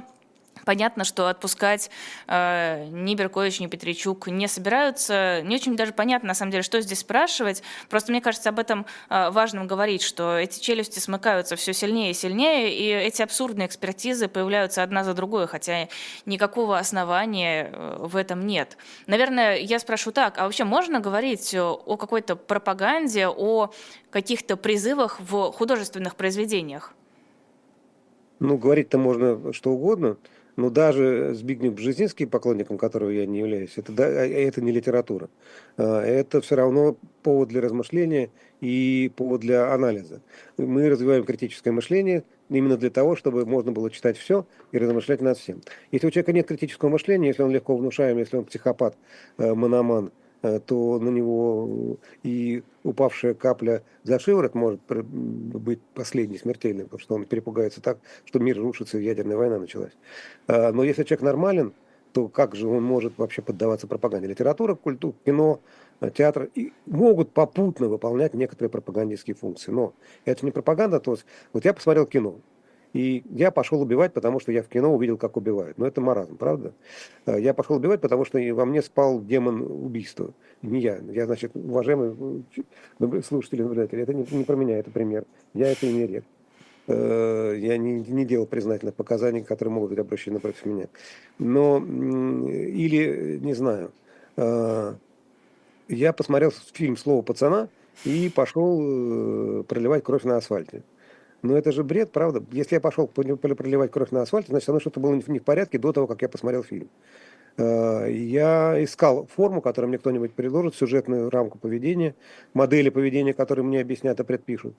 понятно, что отпускать ни Беркович, ни Петричук не собираются. Не очень даже понятно, на самом деле, что здесь спрашивать. Просто, мне кажется, об этом важно говорить, что эти челюсти смыкаются все сильнее и сильнее, и эти абсурдные экспертизы появляются одна за другой, хотя никакого основания в этом нет. Наверное, я спрошу так, а вообще можно говорить о какой-то пропаганде, о каких-то призывах в художественных произведениях? Ну, говорить-то можно что угодно, но даже Збигнев Бжезинский, поклонником которого я не являюсь, это не литература. Это все равно повод для размышления и повод для анализа. Мы развиваем критическое мышление именно для того, чтобы можно было читать все и размышлять над всем. Если у человека нет критического мышления, если он легко внушаем, если он психопат, мономан, то на него и упавшая капля за шиворот может быть последней, смертельной, потому что он перепугается так, что мир рушится, и ядерная война началась. Но если человек нормален, то как же он может вообще поддаваться пропаганде? Литература, культура, кино, театр и могут попутно выполнять некоторые пропагандистские функции. Но это не пропаганда, то есть вот я посмотрел кино. И я пошел убивать, потому что я в кино увидел, как убивают. Но это маразм, правда? Я пошел убивать, потому что во мне спал демон убийства. Не я. Я, значит, уважаемые слушатели, наблюдатели, это не про меня, это пример. Я это не рек. Я не делал признательных показаний, которые могут быть обращены против меня. Но, или, не знаю, я посмотрел фильм «Слово пацана» и пошел проливать кровь на асфальте. Но это же бред, правда? Если я пошел проливать кровь на асфальте, значит, оно что-то было не в порядке до того, как я посмотрел фильм. Я искал форму, которую мне кто-нибудь предложит, сюжетную рамку поведения, модели поведения, которые мне объяснят и предпишут.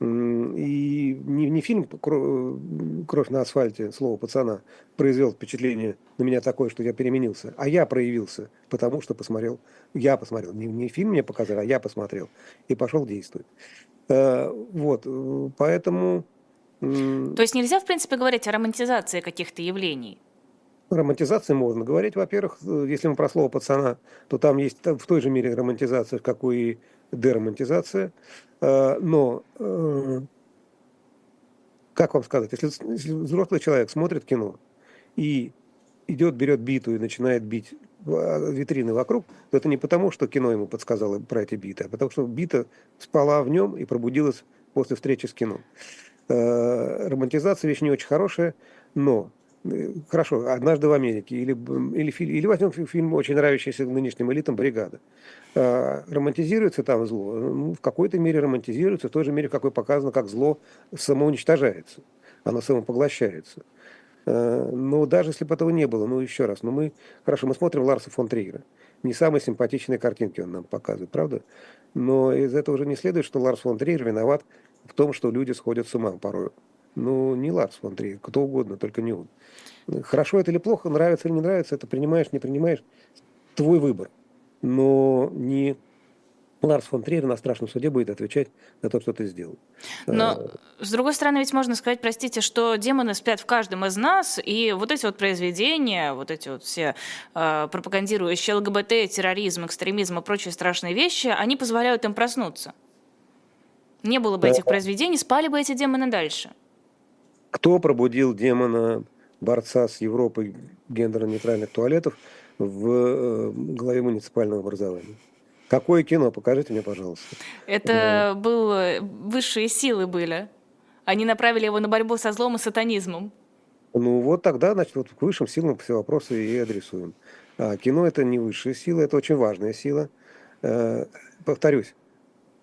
И не фильм «Кровь на асфальте», «Слово пацана» произвел впечатление на меня такое, что я переменился, а я проявился, потому что посмотрел, я посмотрел. Не фильм мне показали, а я посмотрел и пошел действовать. Вот, поэтому... То есть нельзя, в принципе, говорить о романтизации каких-то явлений? Романтизации можно говорить, во-первых, если мы про слово «пацана», то там есть в той же мере романтизация, как и деромантизация, но, как вам сказать, если взрослый человек смотрит кино и идет, берет биту и начинает бить витрины вокруг, то это не потому, что кино ему подсказало про эти биты, а потому что бита спала в нем и пробудилась после встречи с кино. Романтизация – вещь не очень хорошая, но хорошо, «Однажды в Америке» или возьмем фильм, очень нравящийся нынешним элитам, «Бригада». Романтизируется там зло? Ну, в какой-то мере романтизируется, в той же мере, в какой показано, как зло самоуничтожается, оно самопоглощается. Но даже если бы этого не было, ну еще раз, мы смотрим Ларса фон Триера. Не самые симпатичные картинки он нам показывает, правда? Но из этого уже не следует, что Ларс фон Триер виноват в том, что люди сходят с ума порой. Ну, не Ларс фон Триер, кто угодно, только не он. Хорошо это или плохо, нравится или не нравится, это принимаешь, не принимаешь, твой выбор. Но не... Ларс фон Триер на страшном суде будет отвечать за то, что ты сделал. Но, с другой стороны, ведь можно сказать, простите, что демоны спят в каждом из нас, и вот эти вот произведения, вот эти вот все пропагандирующие ЛГБТ, терроризм, экстремизм и прочие страшные вещи, они позволяют им проснуться. Не было бы этих произведений, спали бы эти демоны дальше. Кто пробудил демона, борца с Европой гендерно-нейтральных туалетов в главе муниципального образования? Какое кино? Покажите мне, пожалуйста. Это было... Высшие силы были. Они направили его на борьбу со злом и сатанизмом. Ну вот тогда, значит, вот к высшим силам все вопросы и адресуем. А кино — это не высшая сила, это очень важная сила. Повторюсь,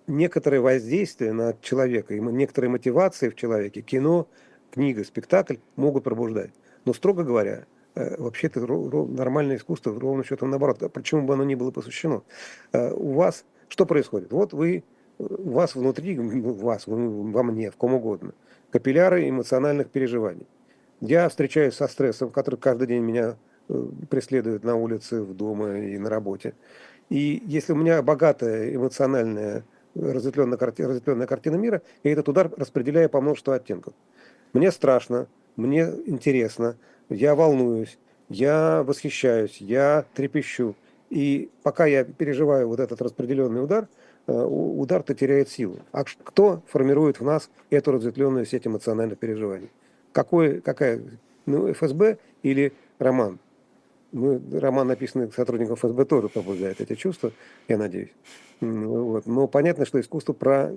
некоторое воздействие на человека, некоторые мотивации в человеке, кино, книга, спектакль могут пробуждать. Но, строго говоря, вообще-то нормальное искусство ровно счетом наоборот. Почему бы оно ни было посвящено? У вас что происходит? Вот вы, у вас внутри, у вас, во мне, в ком угодно, капилляры эмоциональных переживаний. Я встречаюсь со стрессом, который каждый день меня преследует на улице, в доме и на работе. И если у меня богатая эмоциональная разветвленная картина мира, я этот удар распределяю по множеству оттенков. Мне страшно, мне интересно, я волнуюсь, я восхищаюсь, я трепещу. И пока я переживаю вот этот распределенный удар, удар-то теряет силу. А кто формирует в нас эту разветвленную сеть эмоциональных переживаний? Какая? Ну, ФСБ или роман? Ну, роман, написанный сотрудником ФСБ, тоже побуждает эти чувства, я надеюсь. Вот. Но понятно, что искусство про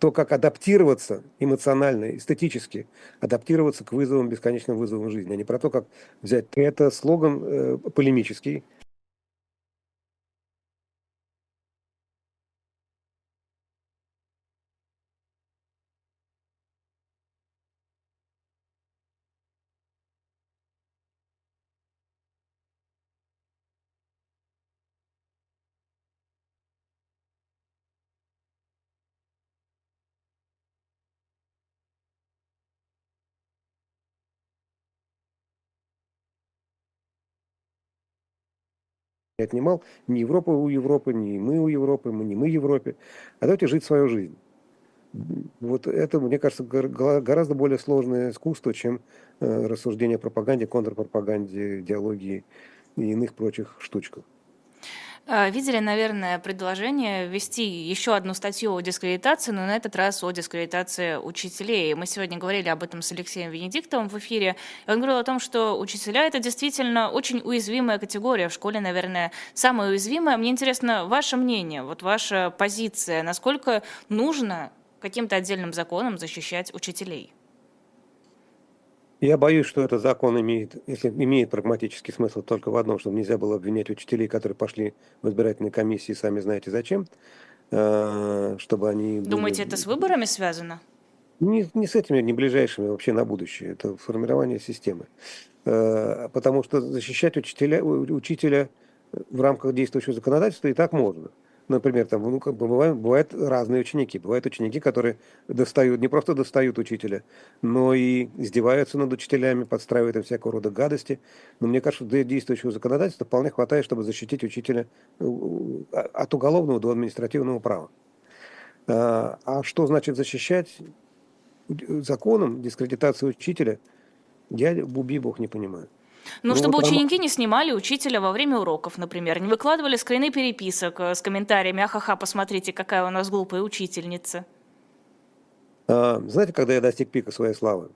то, как адаптироваться эмоционально, эстетически, адаптироваться к вызовам, бесконечным вызовам жизни, а не про то, как взять. Это слоган полемический. Не отнимал ни Европа у Европы, ни мы у Европы, ни мы Европе. А давайте жить свою жизнь. Вот это, мне кажется, гораздо более сложное искусство, чем рассуждение о пропаганде, контрпропаганде, идеологии и иных прочих штучках. Видели, наверное, предложение ввести еще одну статью о дискредитации, но на этот раз о дискредитации учителей. Мы сегодня говорили об этом с Алексеем Венедиктовым в эфире. Он говорил о том, что учителя — это действительно очень уязвимая категория. В школе, наверное, самая уязвимая. Мне интересно ваше мнение, вот ваша позиция. Насколько нужно каким-то отдельным законом защищать учителей? Я боюсь, что этот закон имеет, если имеет прагматический смысл только в одном, чтобы нельзя было обвинять учителей, которые пошли в избирательные комиссии, сами знаете зачем, чтобы они... Думаете, это с выборами связано? Не с этими, не ближайшими, вообще на будущее. Это формирование системы. Потому что защищать учителя в рамках действующего законодательства и так можно. Например, там, ну, бывают разные ученики. Бывают ученики, которые не просто достают учителя, но и издеваются над учителями, подстраивают им всякого рода гадости. Но мне кажется, для действующего законодательства вполне хватает, чтобы защитить учителя от уголовного до административного права. А что значит защищать законом дискредитацию учителя? Я, убей бог, не понимаю. Но чтобы вот ученики не снимали учителя во время уроков, например, не выкладывали скрины переписок с комментариями: «Ахаха, посмотрите, какая у нас глупая учительница». Знаете, когда я достиг пика своей славы?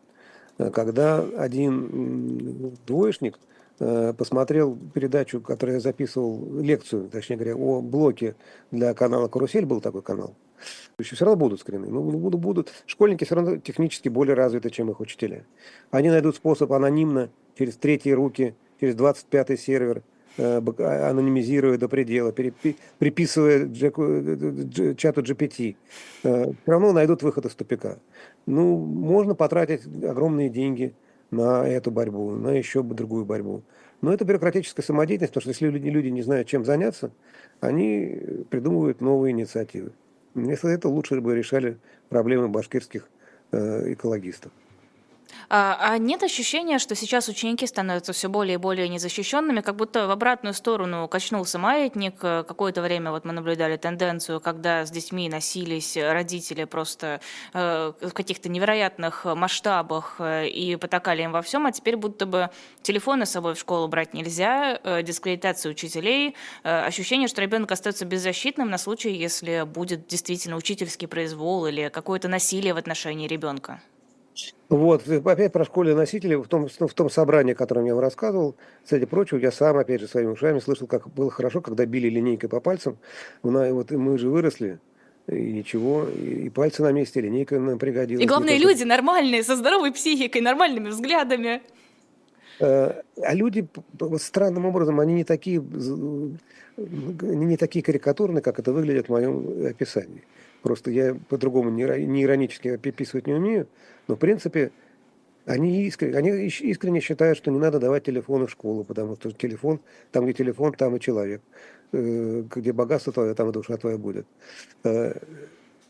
Когда один двоечник посмотрел передачу, которую я записывал, лекцию, точнее говоря, о блоке для канала «Карусель», был такой канал. Еще все равно будут скрины. Ну, будут. Школьники все равно технически более развиты, чем их учителя. Они найдут способ анонимно, через третьи руки, через 25-й сервер, анонимизируя до предела, приписывая чату GPT. Все равно найдут выход из тупика. Ну, можно потратить огромные деньги на эту борьбу, на еще другую борьбу. Но это бюрократическая самодеятельность, потому что если люди не знают, чем заняться, они придумывают новые инициативы. Вместо этого лучше бы решали проблемы башкирских экологистов. А нет ощущения, что сейчас ученики становятся все более и более незащищенными, как будто в обратную сторону качнулся маятник? Какое-то время вот мы наблюдали тенденцию, когда с детьми носились родители просто в каких-то невероятных масштабах и потакали им во всем, а теперь будто бы телефоны с собой в школу брать нельзя, дискредитация учителей, ощущение, что ребенок остается беззащитным на случай, если будет действительно учительский произвол или какое-то насилие в отношении ребенка. Вот, опять про школьные носители. В том собрании, о котором я вам рассказывал, среди прочего, я сам, опять же, своими ушами слышал, как было хорошо, когда били линейкой по пальцам. Вот мы же выросли, и ничего, и пальцы на месте, линейка нам пригодилась. И главное, люди нормальные, со здоровой психикой, нормальными взглядами. А люди, странным образом, они не такие карикатурные, как это выглядит в моем описании. Просто я по-другому не иронически описывать не умею, но в принципе Они искренне считают, что не надо давать телефоны в школу, потому что телефон, там где телефон, там и человек. Где богатство твое, там и душа твоя будет.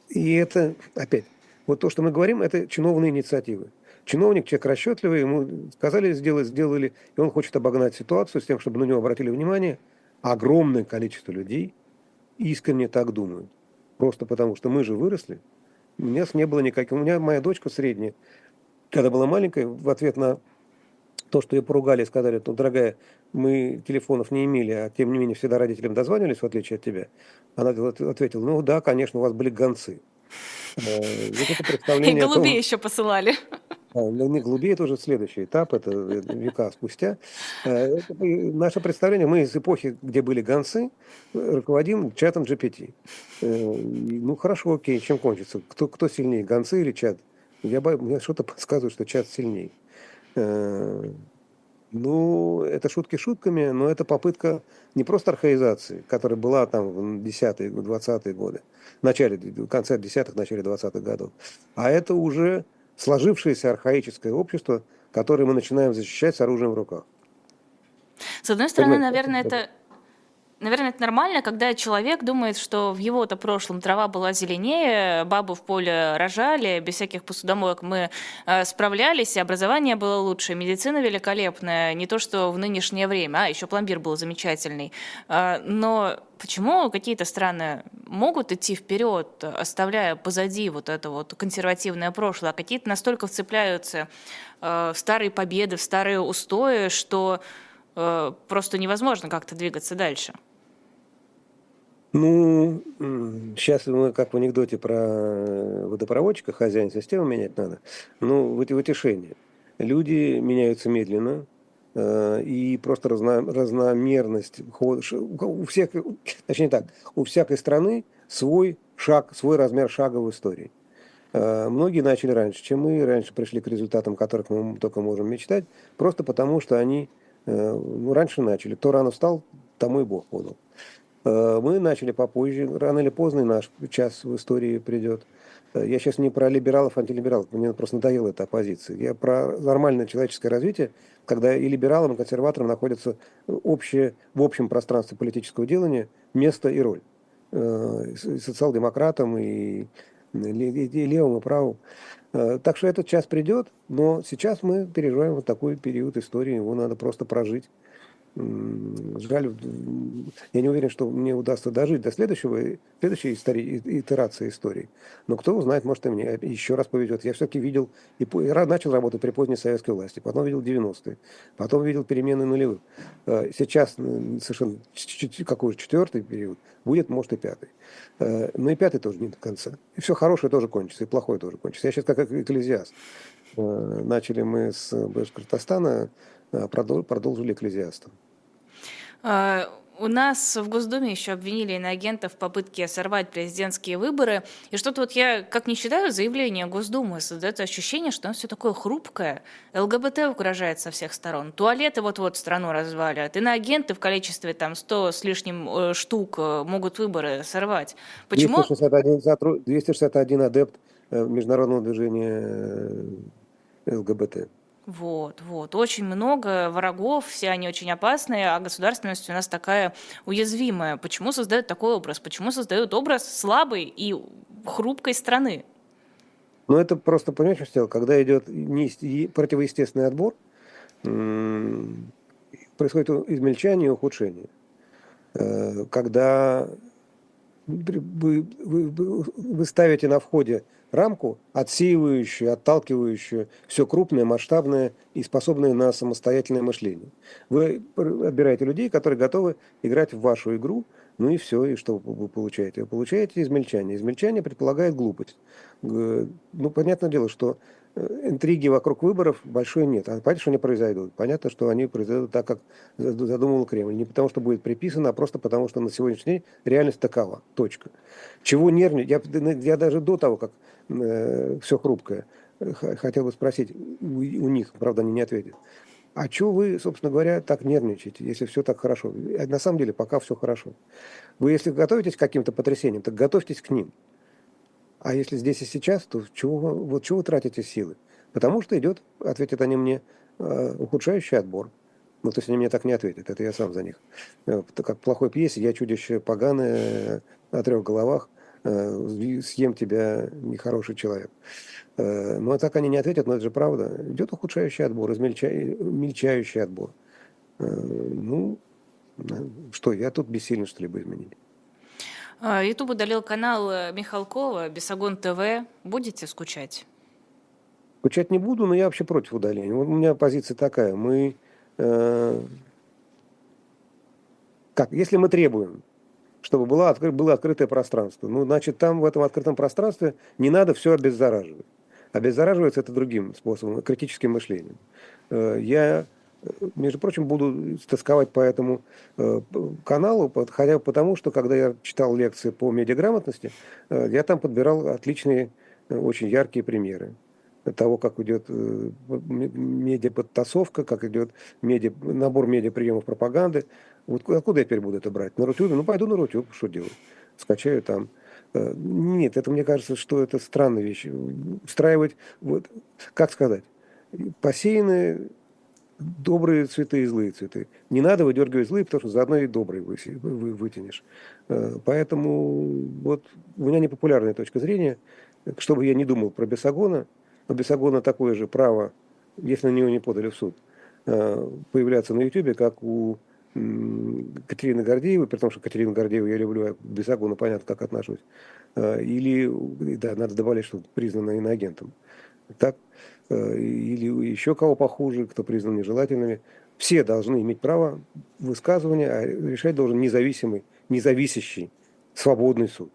И это, опять, вот то, что мы говорим, это чиновные инициативы. Чиновник, человек расчетливый, ему сказали сделать, сделали, и он хочет обогнать ситуацию с тем, чтобы на него обратили внимание. Огромное количество людей искренне так думают. Просто потому, что мы же выросли. У нас не было никаких... У меня моя дочка средняя, когда была маленькая, в ответ на то, что ее поругали, сказали, ну, дорогая, мы телефонов не имели, а тем не менее всегда родителям дозванивались, в отличие от тебя. Она ответила, ну да, конечно, у вас были гонцы. И голубей еще посылали. Голубей — это уже следующий этап, это века спустя. Наше представление, мы из эпохи, где были гонцы, руководим чатом GPT. Ну хорошо, окей, чем кончится? Кто сильнее, гонцы или чат? Мне что-то подсказывает, что чат сильнее. Ну, это шутки шутками, но это попытка не просто архаизации, которая была там в 10-е, 20-е годы, в конце 10-х, начале 20-х годов, а это уже сложившееся архаическое общество, которое мы начинаем защищать с оружием в руках. С одной стороны, наверное, это нормально, когда человек думает, что в его-то прошлом трава была зеленее, бабу в поле рожали, без всяких посудомоек мы справлялись, и образование было лучше, медицина великолепная, не то что в нынешнее время. А, еще пломбир был замечательный. Но почему какие-то страны могут идти вперед, оставляя позади вот это вот консервативное прошлое, а какие-то настолько вцепляются в старые победы, в старые устои, что просто невозможно как-то двигаться дальше? Ну, сейчас мы как в анекдоте про водопроводчика, хозяин системы менять надо. Ну, в утешение. Люди меняются медленно, и просто разномерность. У всякой страны свой шаг, свой размер шага в истории. Многие начали раньше, чем мы, раньше пришли к результатам, которых мы только можем мечтать, просто потому что они раньше начали. Кто рано встал, тому и Бог подал. Мы начали попозже, рано или поздно наш час в истории придет. Я сейчас не про либералов, антилибералов, мне просто надоела эта оппозиция. Я про нормальное человеческое развитие, когда и либералам, и консерваторам находятся в общем пространстве политического делания место и роль. И социал-демократам, и левым, и правым. Так что этот час придет, но сейчас мы переживаем вот такой период истории, его надо просто прожить. Жаль, я не уверен, что мне удастся дожить до следующей итерации истории. Но кто узнает, может, и мне еще раз повезет. Я все-таки видел, и начал работать при поздней советской власти, потом видел 90-е, потом видел перемены нулевых. Сейчас совершенно какой же 4-й период, будет, может, и 5-й. Но и 5-й тоже не до конца. И все хорошее тоже кончится, и плохое тоже кончится. Я сейчас как экклезиаст. Начали мы с Башкортостана, продолжили экклезиастом. У нас в Госдуме еще обвинили иноагентов в попытке сорвать президентские выборы. И что-то вот я, как не считаю, заявление Госдумы создает ощущение, что оно все такое хрупкое. ЛГБТ угрожает со всех сторон. Туалеты вот-вот страну развалят. Иноагенты в количестве там 100 с лишним штук могут выборы сорвать. Почему? 261 адепт международного движения ЛГБТ. Вот. Очень много врагов, все они очень опасные, а государственность у нас такая уязвимая. Почему создают такой образ? Почему создают образ слабой и хрупкой страны? Ну, это просто, понимаешь, когда идет противоестественный отбор, происходит измельчание и ухудшение. Когда вы ставите на входе рамку, отсеивающую, отталкивающую все крупное, масштабное и способное на самостоятельное мышление. Вы отбираете людей, которые готовы играть в вашу игру, ну и все, и что вы получаете? Вы получаете измельчание. Измельчание предполагает глупость. Ну, понятное дело, что интриги вокруг выборов большой нет. Понятно, что они произойдут. Понятно, что они произойдут так, как задумывал Кремль. Не потому, что будет приписано, а просто потому, что на сегодняшний день реальность такова. Точка. Чего нервничать? Я даже до того, как все хрупкое, хотел бы спросить у них, правда, они не ответят. А чего вы, собственно говоря, так нервничаете, если все так хорошо? На самом деле, пока все хорошо. Вы, если готовитесь к каким-то потрясениям, так готовьтесь к ним. А если здесь и сейчас, то чего вы тратите силы? Потому что идет, ответят они мне, ухудшающий отбор. Ну, то есть они мне так не ответят, это я сам за них. Как в плохой пьесе, я чудище поганое, о трех головах, съем тебя, нехороший человек. Ну, а так они не ответят, но это же правда. Идет ухудшающий отбор, мельчающий отбор. Ну, что, я тут бессилен что-либо изменить. YouTube удалил канал Михалкова, Бесогон ТВ. Будете скучать? Скучать не буду, но я вообще против удаления. Вот у меня позиция такая. Мы... Как, если мы требуем, чтобы было открытое пространство, ну, значит, там, в этом открытом пространстве, не надо все обеззараживать. Обеззараживается это другим способом, критическим мышлением. Я, между прочим, буду тосковать по этому каналу, хотя потому, что, когда я читал лекции по медиаграмотности, я там подбирал отличные, очень яркие примеры того, как идет медиаподтасовка, как идет набор медиаприемов пропаганды. Вот откуда я теперь буду это брать? На Рутюбе? Ну, пойду на Рутюб, что делать? Скачаю там. Нет, это мне кажется, что это странная вещь. Устраивать, вот, как сказать, посеяны добрые цветы и злые цветы. Не надо выдергивать злые, потому что заодно и добрые вытянешь. Поэтому вот у меня непопулярная точка зрения. Что бы я ни думал про Бесогона, у Бесогона такое же право, если на него не подали в суд, появляться на Ютубе, как у Катерины Гордеевой, при том, что Катерину Гордееву я люблю, а к Бесогону понятно, как отношусь. Или, да, надо добавить, что признана иноагентом. Так? Или еще кого похуже, кто признан нежелательными. Все должны иметь право высказывания, а решать должен независимый, независящий, свободный суд.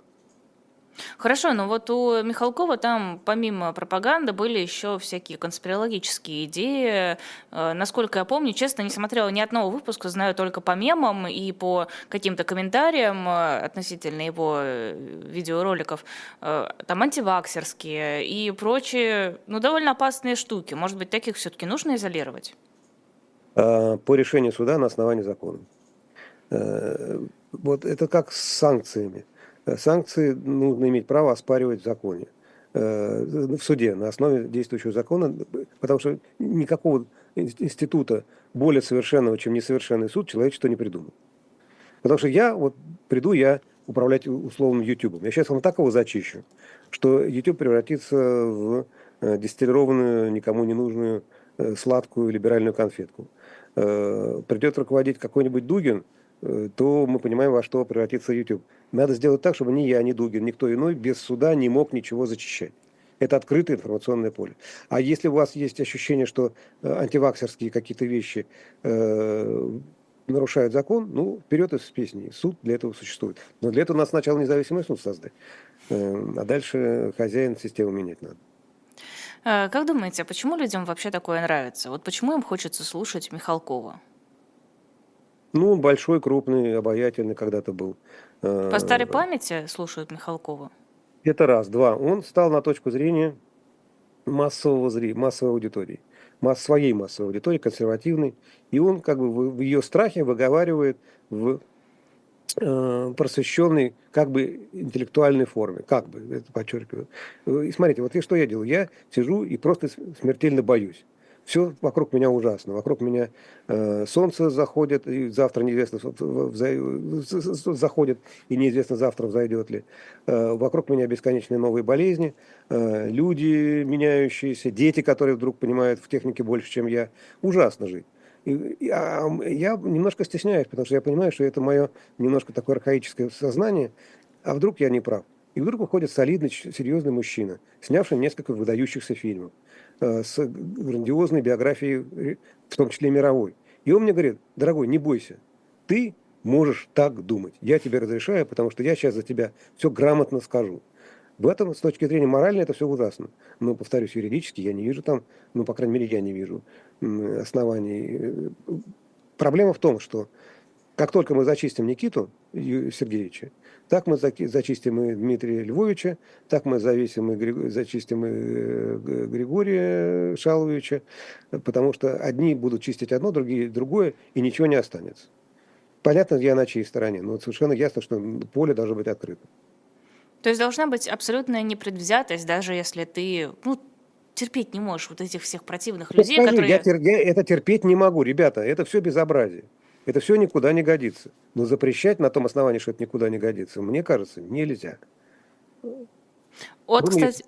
Хорошо, но вот у Михалкова там помимо пропаганды были еще всякие конспирологические идеи. Насколько я помню, честно, не смотрела ни одного выпуска, знаю только по мемам и по каким-то комментариям относительно его видеороликов. Там антиваксерские и прочие, ну, довольно опасные штуки. Может быть, таких все-таки нужно изолировать? По решению суда на основании закона. Вот это как с санкциями. Санкции нужно иметь право оспаривать в законе, в суде на основе действующего закона, потому что никакого института более совершенного, чем несовершенный суд, человечество не придумал. Потому что я вот приду, я управлять условным YouTube. Я сейчас вам так его зачищу, что YouTube превратится в дистиллированную, никому не нужную, сладкую либеральную конфетку. Придет руководить какой-нибудь Дугин, то мы понимаем, во что превратится YouTube. Надо сделать так, чтобы ни я, ни Дугин, никто иной без суда не мог ничего зачищать. Это открытое информационное поле. А если у вас есть ощущение, что антиваксерские какие-то вещи нарушают закон, ну, вперед из песни. Суд для этого существует. Но для этого надо сначала независимый суд создать. А дальше хозяин систему менять надо. Как думаете, почему людям вообще такое нравится? Вот почему им хочется слушать Михалкова? Ну, он большой, крупный, обаятельный когда-то был. По старой памяти слушают Михалкова? Это раз. Два. Он стал на точку зрения массовой аудитории. Своей массовой аудитории, консервативной. И он как бы в ее страхе выговаривает в просвещенной как бы интеллектуальной форме. Как бы, это подчеркиваю. И смотрите, вот что я делаю. Я сижу и просто смертельно боюсь. Все вокруг меня ужасно. Вокруг меня солнце заходит, и завтра неизвестно заходит, и неизвестно завтра взойдет ли. Вокруг меня бесконечные новые болезни, люди меняющиеся, дети, которые вдруг понимают в технике больше, чем я. Ужасно жить. Я немножко стесняюсь, потому что я понимаю, что это мое немножко такое архаическое сознание. А вдруг я не прав? И вдруг выходит солидный, серьезный мужчина, снявший несколько выдающихся фильмов с грандиозной биографией, в том числе мировой. И он мне говорит: дорогой, не бойся, ты можешь так думать. Я тебе разрешаю, потому что я сейчас за тебя все грамотно скажу. В этом, с точки зрения моральной, это все ужасно. Но, повторюсь, юридически я не вижу там, ну, по крайней мере, я не вижу оснований. Проблема в том, что как только мы зачистим Никиту Сергеевича, так мы зачистим и Дмитрия Львовича, так мы зачистим и Григория Шаловича, потому что одни будут чистить одно, другие другое, и ничего не останется. Понятно, я на чьей стороне, но совершенно ясно, что поле должно быть открыто. То есть должна быть абсолютная непредвзятость, даже если ты, ну, терпеть не можешь вот этих всех противных людей, скажи, которые... Я это терпеть не могу, ребята, это все безобразие. Это все никуда не годится. Но запрещать на том основании, что это никуда не годится, мне кажется, нельзя. Вот, кстати...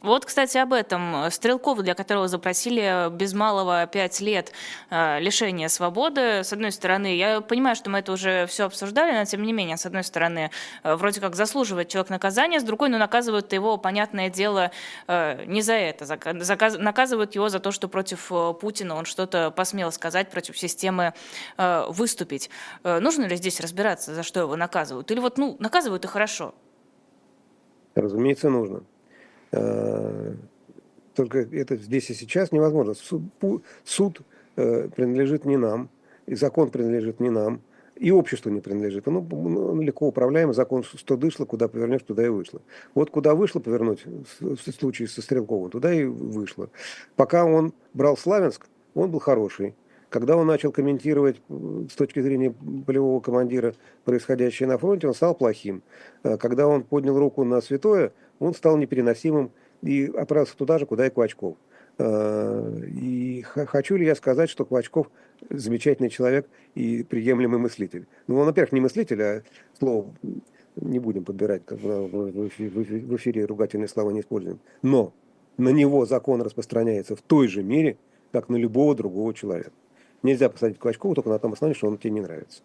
Вот, кстати, об этом. Стрелков, для которого запросили без малого 5 лет лишения свободы, с одной стороны, я понимаю, что мы это уже все обсуждали, но тем не менее, с одной стороны, вроде как заслуживает человек наказания, с другой, но наказывают его, понятное дело, не за это. Наказывают его за то, что против Путина он что-то посмел сказать, против системы выступить. Нужно ли здесь разбираться, за что его наказывают? Или вот, ну, наказывают и хорошо? Разумеется, нужно. Только это здесь и сейчас невозможно. Суд принадлежит не нам, и закон принадлежит не нам, и обществу не принадлежит. Он легко управляемый, закон что дышло, куда повернешь, туда и вышло. Вот куда вышло повернуть в случае со Стрелковым, туда и вышло. Пока он брал Славянск, он был хороший. Когда он начал комментировать с точки зрения полевого командира происходящее на фронте, он стал плохим. Когда он поднял руку на святое, он стал непереносимым и отправился туда же, куда и Клочков. И хочу ли я сказать, что Клочков замечательный человек и приемлемый мыслитель? Ну, он, во-первых, не мыслитель, а слово не будем подбирать, как в эфире ругательные слова не используем. Но на него закон распространяется в той же мере, как на любого другого человека. Нельзя посадить Клочкова только на том основании, что он тебе не нравится.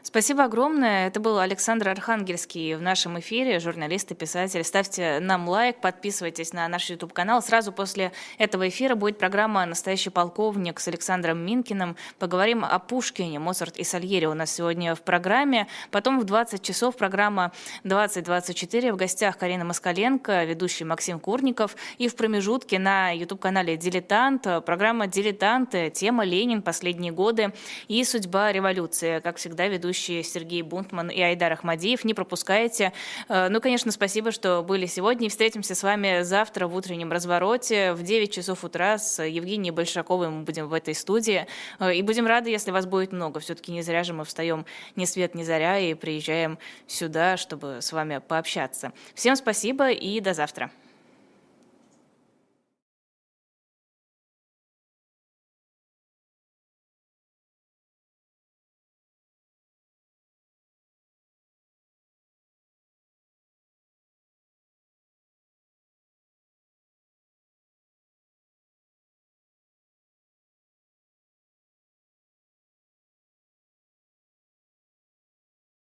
Спасибо огромное. Это был Александр Архангельский в нашем эфире, журналист и писатель. Ставьте нам лайк, подписывайтесь на наш YouTube-канал. Сразу после этого эфира будет программа «Настоящий полковник» с Александром Минкиным. Поговорим о Пушкине, Моцарт и Сальери у нас сегодня в программе. Потом в 20 часов программа «2024». В гостях Карина Москаленко, ведущий Максим Курников. И в промежутке на YouTube-канале «Дилетант» программа «Дилетанты», тема «Ленин. Последние годы» и «Судьба революции». Как всегда, ведущий Сергей Бунтман и Айдар Ахмадиев. Не пропускайте. Ну, конечно, спасибо, что были сегодня. И встретимся с вами завтра в утреннем развороте в 9 часов утра с Евгенией Большаковой. Мы будем в этой студии. И будем рады, если вас будет много. Все-таки не зря же мы встаем ни свет, ни заря и приезжаем сюда, чтобы с вами пообщаться. Всем спасибо и до завтра.